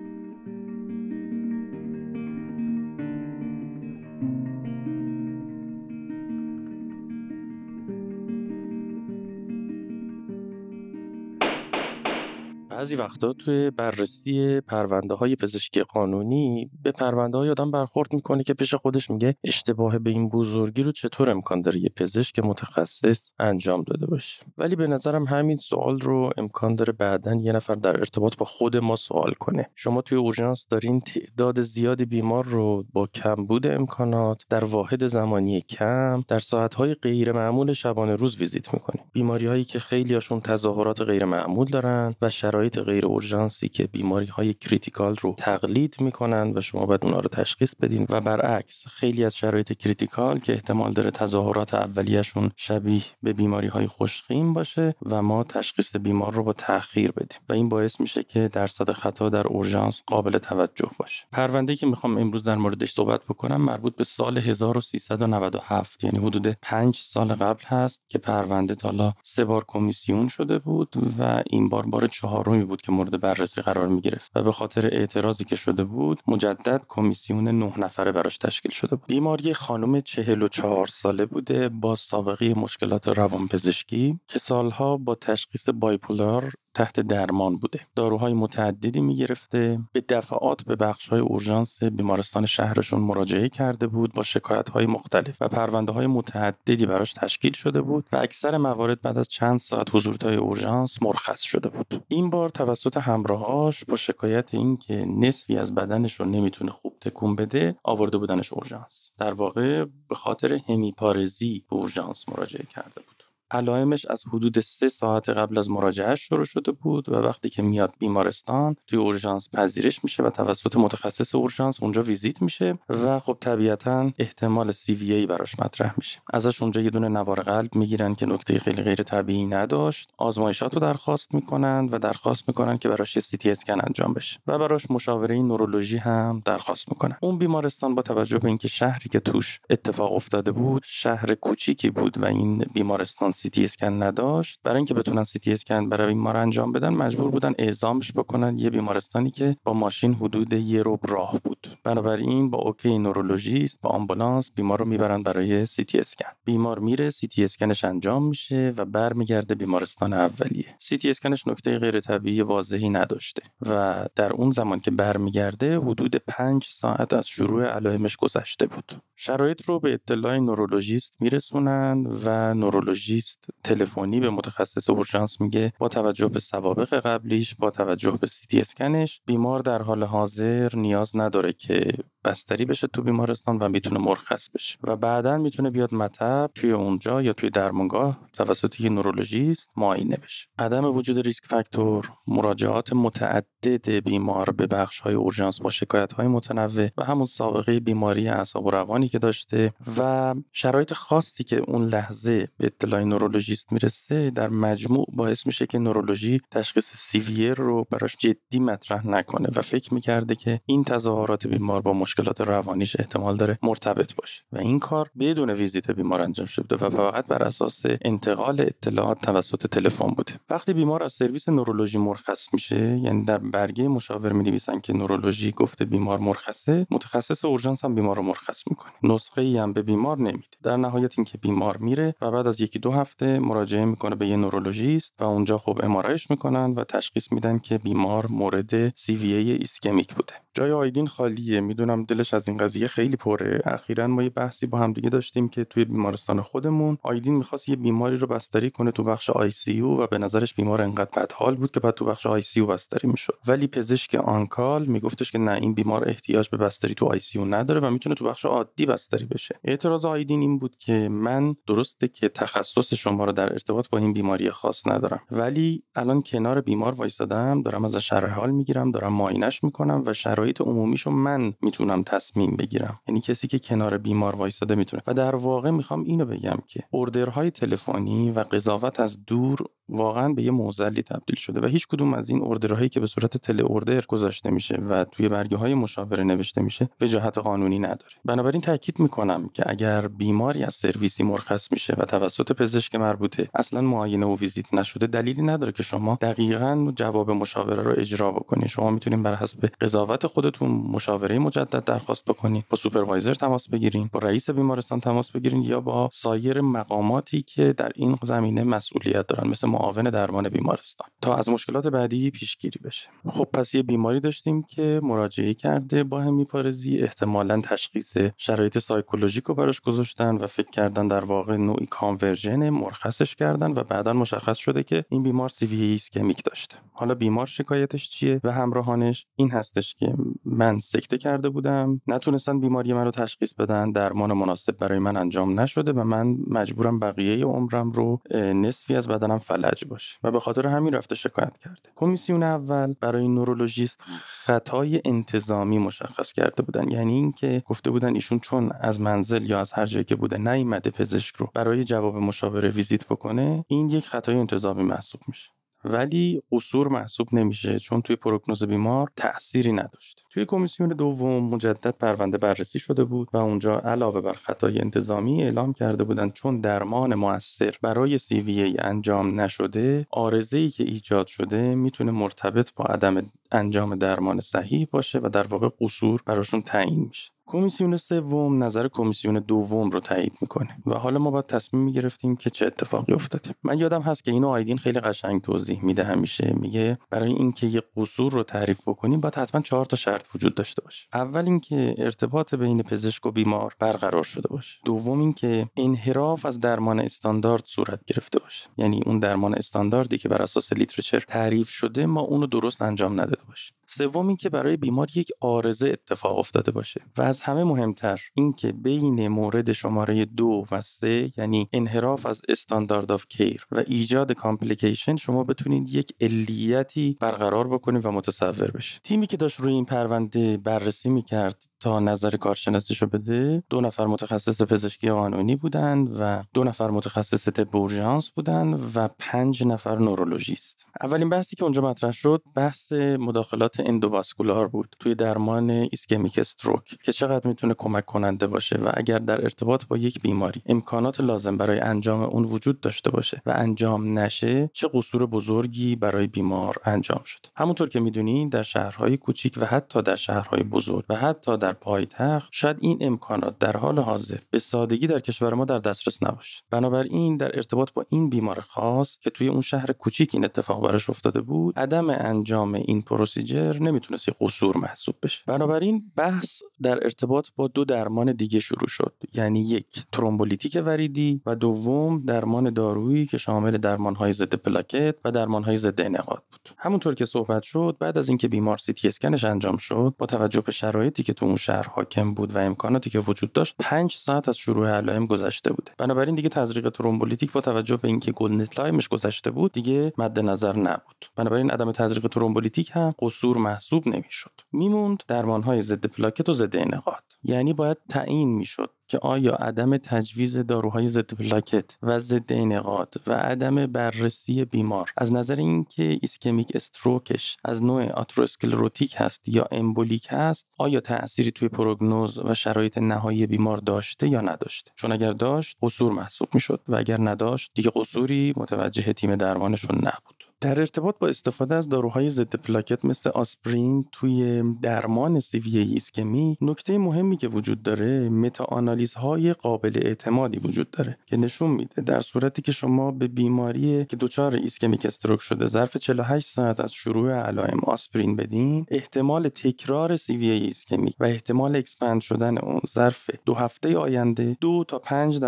بعضی وقتا توی بررسی پرونده‌های پزشکی قانونی به پرونده‌های آدم برخورد میکنه که پیش خودش میگه اشتباه به این بزرگی رو چطور امکان داره یه پزشک متخصص انجام داده باشه. ولی به نظرم همین سوال رو امکان داره بعدن یه نفر در ارتباط با خود ما سوال کنه. شما توی اورژانس دارین تعداد زیادی بیمار رو با کمبود امکانات در واحد زمانی کم در ساعت‌های غیرمعمول شبانه روز ویزیت میکنید. بیماری‌هایی که خیلی‌هاشون تظاهرات غیرمعمول دارن و شرایط غیر اورژانسی که بیماری‌های کریتیکال رو تقلید می‌کنن و شما باید اون‌ها رو تشخیص بدین و برعکس خیلی از شرایط کریتیکال که احتمال داره تظاهرات اولیه‌شون شبیه به بیماری‌های خوشخیم باشه و ما تشخیص بیمار رو با تأخیر بدیم و این باعث میشه که درصد خطا در اورژانس قابل توجه باشه. پرونده‌ای که می‌خوام امروز در موردش صحبت بکنم مربوط به سال 1397 یعنی حدود 5 سال قبل هست که پرونده تالا 3 بار کمیسیون شده بود و این بار چهارم بود که مورد بررسی قرار می گرفت و به خاطر اعتراضی که شده بود مجدد کمیسیون 9 نفره براش تشکیل شده بود. بیماری خانم 44 ساله بوده با سابقه مشکلات روانپزشکی که سالها با تشخیص بایپولار تحت درمان بوده. داروهای متعددی میگرفته، به دفعات به بخش‌های اورژانس بیمارستان شهرشون مراجعه کرده بود با شکایت‌های مختلف و پرونده‌های متعددی براش تشکیل شده بود و اکثر موارد بعد از چند ساعت حضور توی اورژانس مرخص شده بود. این بار توسط همراهاش با شکایت اینکه نصفی از بدنش رو نمیتونه خوب تکون بده، آورده بودنش اورژانس. در واقع به خاطر همیپارزی به اورژانس مراجعه کرده بود. علائمش از حدود 3 ساعت قبل از مراجعه شروع شده بود و وقتی که میاد بیمارستان توی اورژانس پذیرش میشه و توسط متخصص اورژانس اونجا ویزیت میشه و خب طبیعتاً احتمال CVA براش مطرح میشه. ازش اونجا یه دونه نوار قلب میگیرن که نکته خیلی غیر طبیعی نداشت. آزمایشات رو درخواست میکنن و درخواست میکنن که براش سی تی اسکن انجام بشه و براش مشاوره نورولوژی هم درخواست میکنن. اون بیمارستان با توجه به اینکه شهری که توش اتفاق افتاده بود شهر کوچیکی بود و این بیمارستان سی تی اسکن نداشت، برای اینکه بتونن سی تی اسکن برای بیمار انجام بدن مجبور بودن اعزامش بکنن یه بیمارستانی که با ماشین حدود یه ربع راه بود. بنابراین با اوکی نورولوژیست با آمبولانس بیمار رو میبرن برای سی تی اسکن. بیمار میره، سی تی اسکنش انجام میشه و برمیگرده بیمارستان اولیه. سی تی اسکنش نکته غیر طبیعی واضحی نداشته و در اون زمان که برمیگرده حدود 5 ساعت از شروع علائمش گذشته بود. شرایط رو به اطلاع نورولوژیست میرسونن و نورولوژیست تلفنی به متخصص اورژانس میگه با توجه به سوابق قبلیش، با توجه به سی تی اسکنش، بیمار در حال حاضر نیاز نداره که بستری بشه تو بیمارستان و میتونه مرخص بشه و بعداً میتونه بیاد مطب توی اونجا یا توی درمانگاه توسط یه نورولوژیست معاینه بشه. عدم وجود ریسک فاکتور، مراجعات متعدد بیمار به بخش‌های اورژانس با شکایت‌های متنوع و همون سابقه بیماری اعصاب و روانی که داشته و شرایط خاصی که اون لحظه به اطلاع نورولوژیست میرسه در مجموع باعث میشه که نورولوژی تشخیص CVA رو براش جدی مطرح نکنه و فکر می‌کرده که این تظاهرات بیمار با مشکلات روانیش احتمال داره مرتبط باشه و این کار بدون ویزیت بیمار انجام شده و فقط بر اساس انتقال اطلاعات توسط تلفن بوده. وقتی بیمار از سرویس نورولوژی مرخص میشه، یعنی در برگه مشاور می‌نویسن که نورولوژی گفته بیمار مرخصه، متخصص اورژانس هم بیمار رو مرخص میکنه، نسخه‌ای هم به بیمار نمیده. در نهایت اینکه بیمار میره و بعد از 1-2 هفته مراجعه میکنه به یه نورولوژیست و اونجا خب ام‌آرایش میکنن و تشخیص میدن که بیمار مورد CVA ایسکمیک بوده. جای آیدین خالیه، میدونم دلش از این قضیه خیلی پره. اخیراً ما یه بحثی با هم دیگه داشتیم که توی بیمارستان خودمون آیدین می‌خواست یه بیماری رو بستری کنه تو بخش آی سی یو و به نظرش بیمار انقدر بدحال بود که بعد تو بخش آی سی یو بستری میشد، ولی پزشک آنکال میگفتش که نه، این بیمار احتیاج به بستری تو آی سی یو نداره و میتونه تو بخش عادی بستری بشه. اعتراض آیدین این بود که من درسته که تخصص شما رو در ارتباط با این بیماری خاص ندارم، ولی الان کنار بیمار وایسادم، دارم ازش شرح حال میگیرم، دارم معاینش میکنم و شرایط عمومیشو من میتونم تصمیم بگیرم، یعنی کسی که کنار بیمار وایساده میتونه. و در واقع میخوام اینو بگم که اوردرهای تلفنی و قضاوت از دور واقعا به یه معضلی تبدیل شده و هیچ کدوم از این اوردرهایی که به صورت تله اوردر گذاشته میشه و توی برگه‌های مشاوره نوشته میشه وجاهت قانونی نداره. بنابراین تاکید میکنم که اگر بیماری از سرویسی مرخص میشه و توسط پزشک مربوطه اصلا معاینه و ویزیت نشده، دلیلی نداره که شما دقیقاً جواب مشاوره رو اجرا بکنید. شما میتونید بر حسب قضاوت خودتون مشاوره مجدد درخواست بکنید، با سوپروایزر تماس بگیرید، با رئیس بیمارستان تماس بگیرید یا با سایر مقاماتی که در این زمینه مسئولیت دارن مثل معاون درمان بیمارستان تا از مشکلات بعدی پیشگیری بشه. خب پس یه بیماری داشتیم که مراجعه کرده با همیپارزی، احتمالاً تشخیص شرایط سایکولوژیک رو براش گذاشتن و فکر کردن در واقع نوعی کانورژن، مرخصش کردن و بعداً مشخص شده که این بیمار CVA اسکمیک داشته. حالا بیمار شکایتش چیه و همراهانش این هستش که من سکته کرده بودم، نتونستن بیماری منو تشخیص بدن، درمان مناسب برای من انجام نشده و من مجبورم بقیه عمرم رو نصفی از بدنم فلج باشه و به خاطر همین رفته شکایت کرده. کمیسیون اول برای نورولوژیست خطای انتظامی مشخص کرده بودن، یعنی اینکه گفته بودن ایشون چون از منزل یا از هر جایی که بوده نیامده پزشک رو برای جواب مشاوره ویزیت بکنه، این یک خطای انتظامی محسوب میشه، ولی قصور محسوب نمیشه چون توی پروگنوز بیمار تأثیری نداشت. توی کمیسیون دوم مجدد پرونده بررسی شده بود و اونجا علاوه بر خطای انتظامی اعلام کرده بودند چون درمان مؤثر برای CVA انجام نشده، عارضه‌ای که ایجاد شده میتونه مرتبط با عدم انجام درمان صحیح باشه و در واقع قصور براشون تعیین میشه. کمیسیون سوم نظر کمیسیون دوم رو تایید میکنه و حالا ما باید تصمیم میگرفتیم که چه اتفاقی افتاده. من یادم هست که اینو آیدین خیلی قشنگ توضیح میده، همیشه میگه برای اینکه یه قصور رو تعریف بکنیم باید حتما 4 تا شرط وجود داشته باشه. اول اینکه ارتباط بین پزشک و بیمار برقرار شده باشه. دوم اینکه انحراف از درمان استاندارد صورت گرفته باشه، یعنی اون درمان استانداردی که بر اساس لیترچر تعریف شده ما اون رو درست انجام نداده باشیم. سوم اینکه برای بیمار یک عارضه اتفاق افتاده باشه و از همه مهمتر اینکه بین مورد شماره 2 و 3 یعنی انحراف از استاندارد آف کیر و ایجاد کامپلیکیشن شما بتونید یک علیتی برقرار بکنید و متصور بشید. تیمی که داشت روی این پرونده بررسی میکرد تا نظر کارشناسیشو بده، 2 نفر متخصص پزشکی قانونی بودند و 2 نفر متخصص طب اورژانس بودند و 5 نفر نورولوژیست. اولین بحثی که اونجا مطرح شد بحث مداخلات اندوواسکولار بود توی درمان ایسکمیک استروک که چقدر میتونه کمک کننده باشه و اگر در ارتباط با یک بیماری امکانات لازم برای انجام اون وجود داشته باشه و انجام نشه چه قصور بزرگی برای بیمار انجام شد. همونطور که میدونین در شهرهای کوچیک و حتی در شهرهای بزرگ و حتی در پایتخت شاید این امکانات در حال حاضر به سادگی در کشور ما در دسترس نباشه. بنابراین در ارتباط با این بیمار خاص که توی اون شهر کوچیک این اتفاق براش افتاده بود، عدم انجام این پروسیجر نمیتونست قصور محسوب بشه. بنابراین بحث در ارتباط با 2 درمان دیگه شروع شد، یعنی 1 ترومبولیتیک وریدی و 2 درمان دارویی که شامل درمان‌های ضد پلاکت و درمان‌های ضد انعقاد بود. همونطور که صحبت شد، بعد از اینکه بیمار سی تی اسکنش انجام شد، با توجه به شرایطی که تو اون شهر حاکم بود و امکاناتی که وجود داشت، 5 ساعت از شروع علائم گذشته بود. بنابراین دیگه تزریق ترومبولیتیک با توجه به اینکه گولدن تایمش گذشته بود، دیگه مد نظر نبود. بنابراین عدم تزریق ترومبولیتیک هم قصور محسوب نمی‌شد. میموند درمان‌های ضد پلاکت و ضد انعقاد. یعنی باید تعیین می‌شد که آیا عدم تجویز داروهای ضد پلاکت و ضد انعقاد و عدم بررسی بیمار از نظر اینکه ایسکمیک استروکش از نوع آتروسکلروتیک هست یا امبولیک هست، آیا تأثیری توی پروگنوز و شرایط نهایی بیمار داشته یا نداشته. چون اگر داشت قصور محسوب میشد و اگر نداشت دیگه قصوری متوجه تیم درمانشون نبود. در ارتباط با استفاده از داروهای ضد پلاکت مثل آسپرین توی درمان CVA ایسکمی، نکته مهمی که وجود داره متاآنالیزهای قابل اعتمادی وجود داره که نشون میده در صورتی که شما به بیماری که دچار ایسکمیک استروک شده ظرف 48 ساعت از شروع علائم آسپرین بدین، احتمال تکرار CVA ایسکمی و احتمال اکسپند شدن اون ظرف 2 هفته آینده 2 تا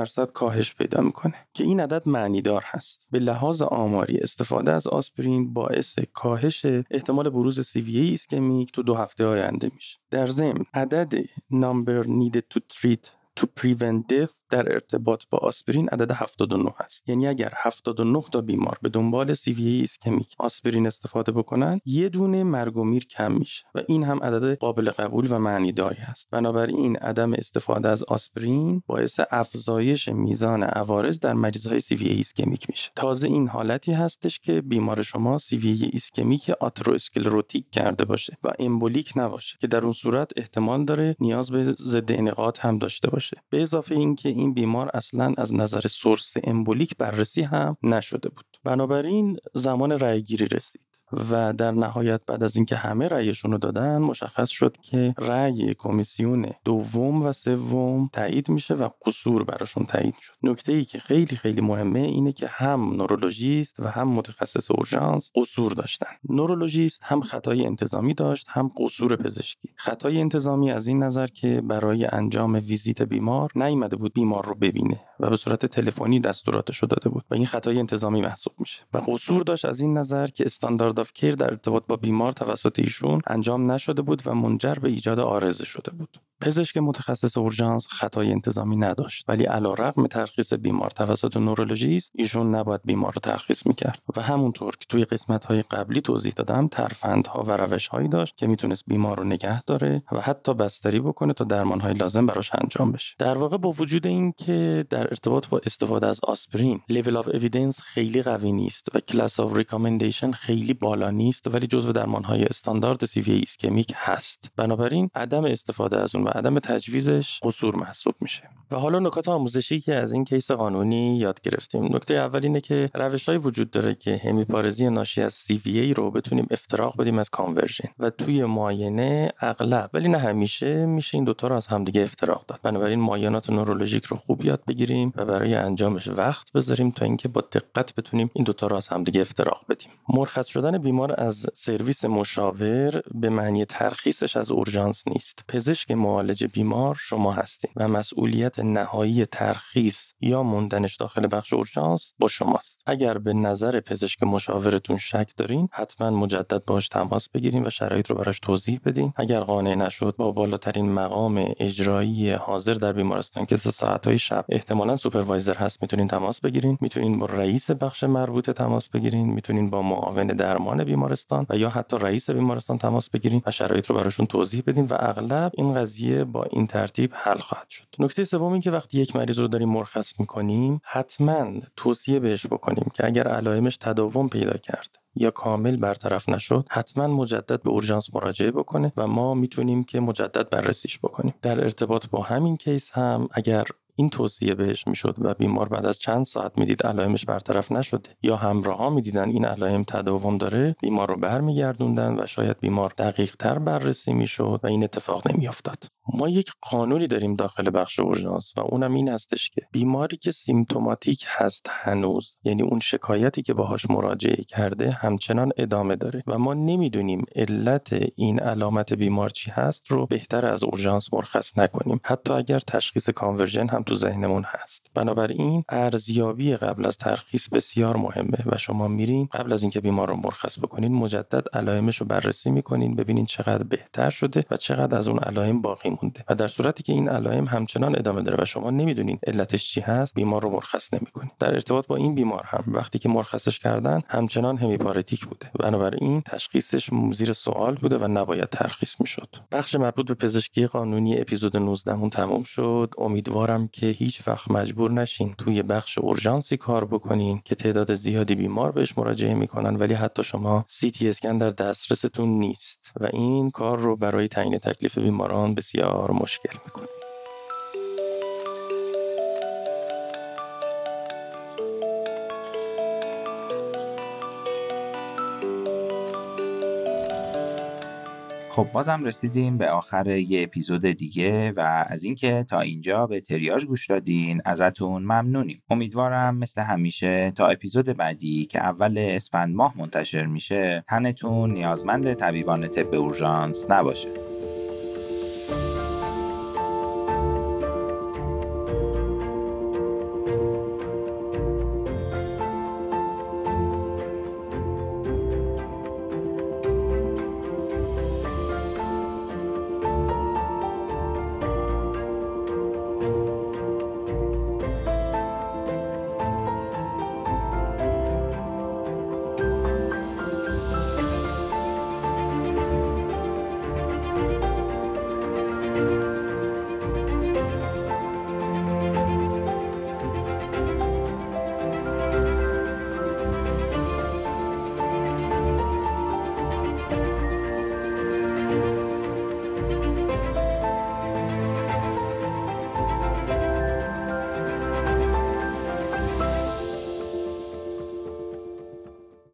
5% کاهش پیدا میکنه که این عدد معنی دار هست. به لحاظ آماری استفاده از آسپرین باعث کاهش احتمال بروز CVA ایسکمیک تو 2 هفته آینده میشه. در ضمن عدد number needed to treat to prevent death در ارتباط با آسپرین عدد 79 هست. یعنی اگر 79 تا بیمار به دنبال CVA ایسکمیک آسپرین استفاده بکنن، 1 دونه مرگ و میر کم میشه و این هم عدد قابل قبول و معنی داری است. بنابراین عدم استفاده از آسپرین باعث افزایش میزان عوارض در مریض‌های CVA ایسکمیک میشه. تازه این حالتی هستش که بیمار شما CVA ایسکمیک آترواسکلروتیک کرده باشه و امبولیک نباشه که در اون صورت احتمال داره نیاز به ضد انعقاد هم داشته باشه. به اضافه اینکه این بیمار اصلاً از نظر سورس امبولیک بررسی هم نشده بود. بنابراین زمان رأی‌گیری رسید و در نهایت بعد از اینکه همه رأیشون رو دادن، مشخص شد که رأی کمیسیون 2 و 3 تایید میشه و قصور براشون تایید شد. نکته‌ای که خیلی خیلی مهمه اینه که هم نورولوژیست و هم متخصص اورژانس قصور داشتن. نورولوژیست هم خطای انتظامی داشت، هم قصور پزشکی. خطای انتظامی از این نظر که برای انجام ویزیت بیمار نیامده بود بیمار رو ببینه و به صورت تلفنی دستوراتش رو داده بود و این خطای انتظامی محسوب میشه. و قصور داشت از این نظر که استاندارد کیر در ارتباط با بیمار توسط ایشون انجام نشده بود و منجر به ایجاد عارضه شده بود. پزشک متخصص اورژانس خطای انتظامی نداشت، ولی علیرغم ترخیص بیمار توسط نورولوژیست، ایشون نباید بیمار رو ترخیص میکرد و همونطور که توی قسمت‌های قبلی توضیح دادم، ترفندها و روش‌هایی داشت که میتونست بیمار رو نگه داره و حتی بستری بکنه تا درمان‌های لازم براش انجام بشه. در واقع با وجود این که در ارتباط با استفاده از آسپرین لول اف اوییدنس خیلی قوی نیست و کلاس اف ریکامندیشن خیلی بالا نیست، ولی جزو درمان‌های استاندارد CVA ایسکمیک هست. بنابراین عدم استفاده از اون و عدم تجویزش قصور محسوب میشه. و حالا نکات آموزشی که از این کیس قانونی یاد گرفتیم. نکته اول اینه که روش‌های وجود داره که همیپارزی ناشی از CVA رو بتونیم افتراق بدیم از کانورژن و توی معاینه اغلب ولی نه همیشه میشه این دوتا رو از همدیگه افتراق داد. بنابراین معاینات نورولوژیک رو خوب یاد بگیریم و برای انجامش وقت بذاریم تا اینکه با دقت بتونیم این دوتا رو از همدیگه افتراق بدیم. مرخص شدن بیمار از سرویس مشاور به معنی ترخیصش از اورژانس نیست. پزشک معالج بیمار شما هستید و مسئولیت نهایی ترخیص یا موندنش داخل بخش اورژانس با شماست. اگر به نظر پزشک مشاورتون شک دارین، حتما مجدد باهاش تماس بگیرین و شرایط رو براش توضیح بدین. اگر قانع نشد، با بالاترین مقام اجرایی حاضر در بیمارستان که ساعت‌های شب احتمالاً سوپروایزر هست، میتونین تماس بگیرین، میتونین با رئیس بخش مربوطه تماس بگیرین، میتونین با معاون درمان درمان بیمارستان و یا حتی رئیس بیمارستان تماس بگیریم و شرایط رو براشون توضیح بدیم و اغلب این قضیه با این ترتیب حل خواهد شد. نکته سوم این که وقتی یک مریض رو داریم مرخص می‌کنیم، حتماً توصیه بهش بکنیم که اگر علائمش تداوم پیدا کرد یا کامل برطرف نشد، حتما مجدد به اورژانس مراجعه بکنه و ما میتونیم که مجدد بررسیش بکنیم. در ارتباط با همین کیس هم اگر این توصیه بهش میشد و بیمار بعد از چند ساعت میدید علائمش برطرف نشده یا همراه‌ها میدیدن این علائم تداوم داره، بیمار رو برمیگردوندن و شاید بیمار دقیق تر بررسی میشد و این اتفاق نمیافتاد. ما یک قانونی داریم داخل بخش اورژانس و اونم این هستش که بیماری که سیمپتوماتیک هست هنوز، یعنی اون شکایتی که باهاش مراجعه کرده همچنان ادامه داره و ما نمیدونیم علت این علامت بیمار چی هست، رو بهتر از اورژانس مرخص نکنیم، حتی اگر تشخیص کانورژن هم تو ذهنمون هست. بنابراین ارزیابی قبل از ترخیص بسیار مهمه و شما میرین قبل از اینکه بیمار رو مرخص بکنین مجدد علائمش رو بررسی میکنین، ببینین چقدر بهتر شده و چقدر از اون علائم باقی مونده. و در صورتی که این علائم همچنان ادامه داره و شما نمیدونین علتش چی هست، بیمار رو مرخص نمیکنین. در ارتباط با این بیمار هم وقتی که مرخصش کردن همچنان همیپارتیک بوده، بنابراین تشخیصش زیر سوال بوده و نباید ترخیص میشد. بخش مربوط به پزشکی قانونی اپیزود 19 مون تموم شد. امیدوارم که هیچ وقت مجبور نشین توی بخش اورژانسی کار بکنین که تعداد زیادی بیمار بهش مراجعه میکنن ولی حتی شما CT اسکن در دسترستون نیست و این کار رو برای تعیین تکلیف بیماران بسیار مشکل میکنه. خب بازم رسیدیم به آخر یه اپیزود دیگه و از اینکه تا اینجا به تریاژ گوش دادین ازتون ممنونیم. امیدوارم مثل همیشه تا اپیزود بعدی که اول اسفند ماه منتشر میشه تنتون نیازمند طبیبان طب اورژانس نباشه.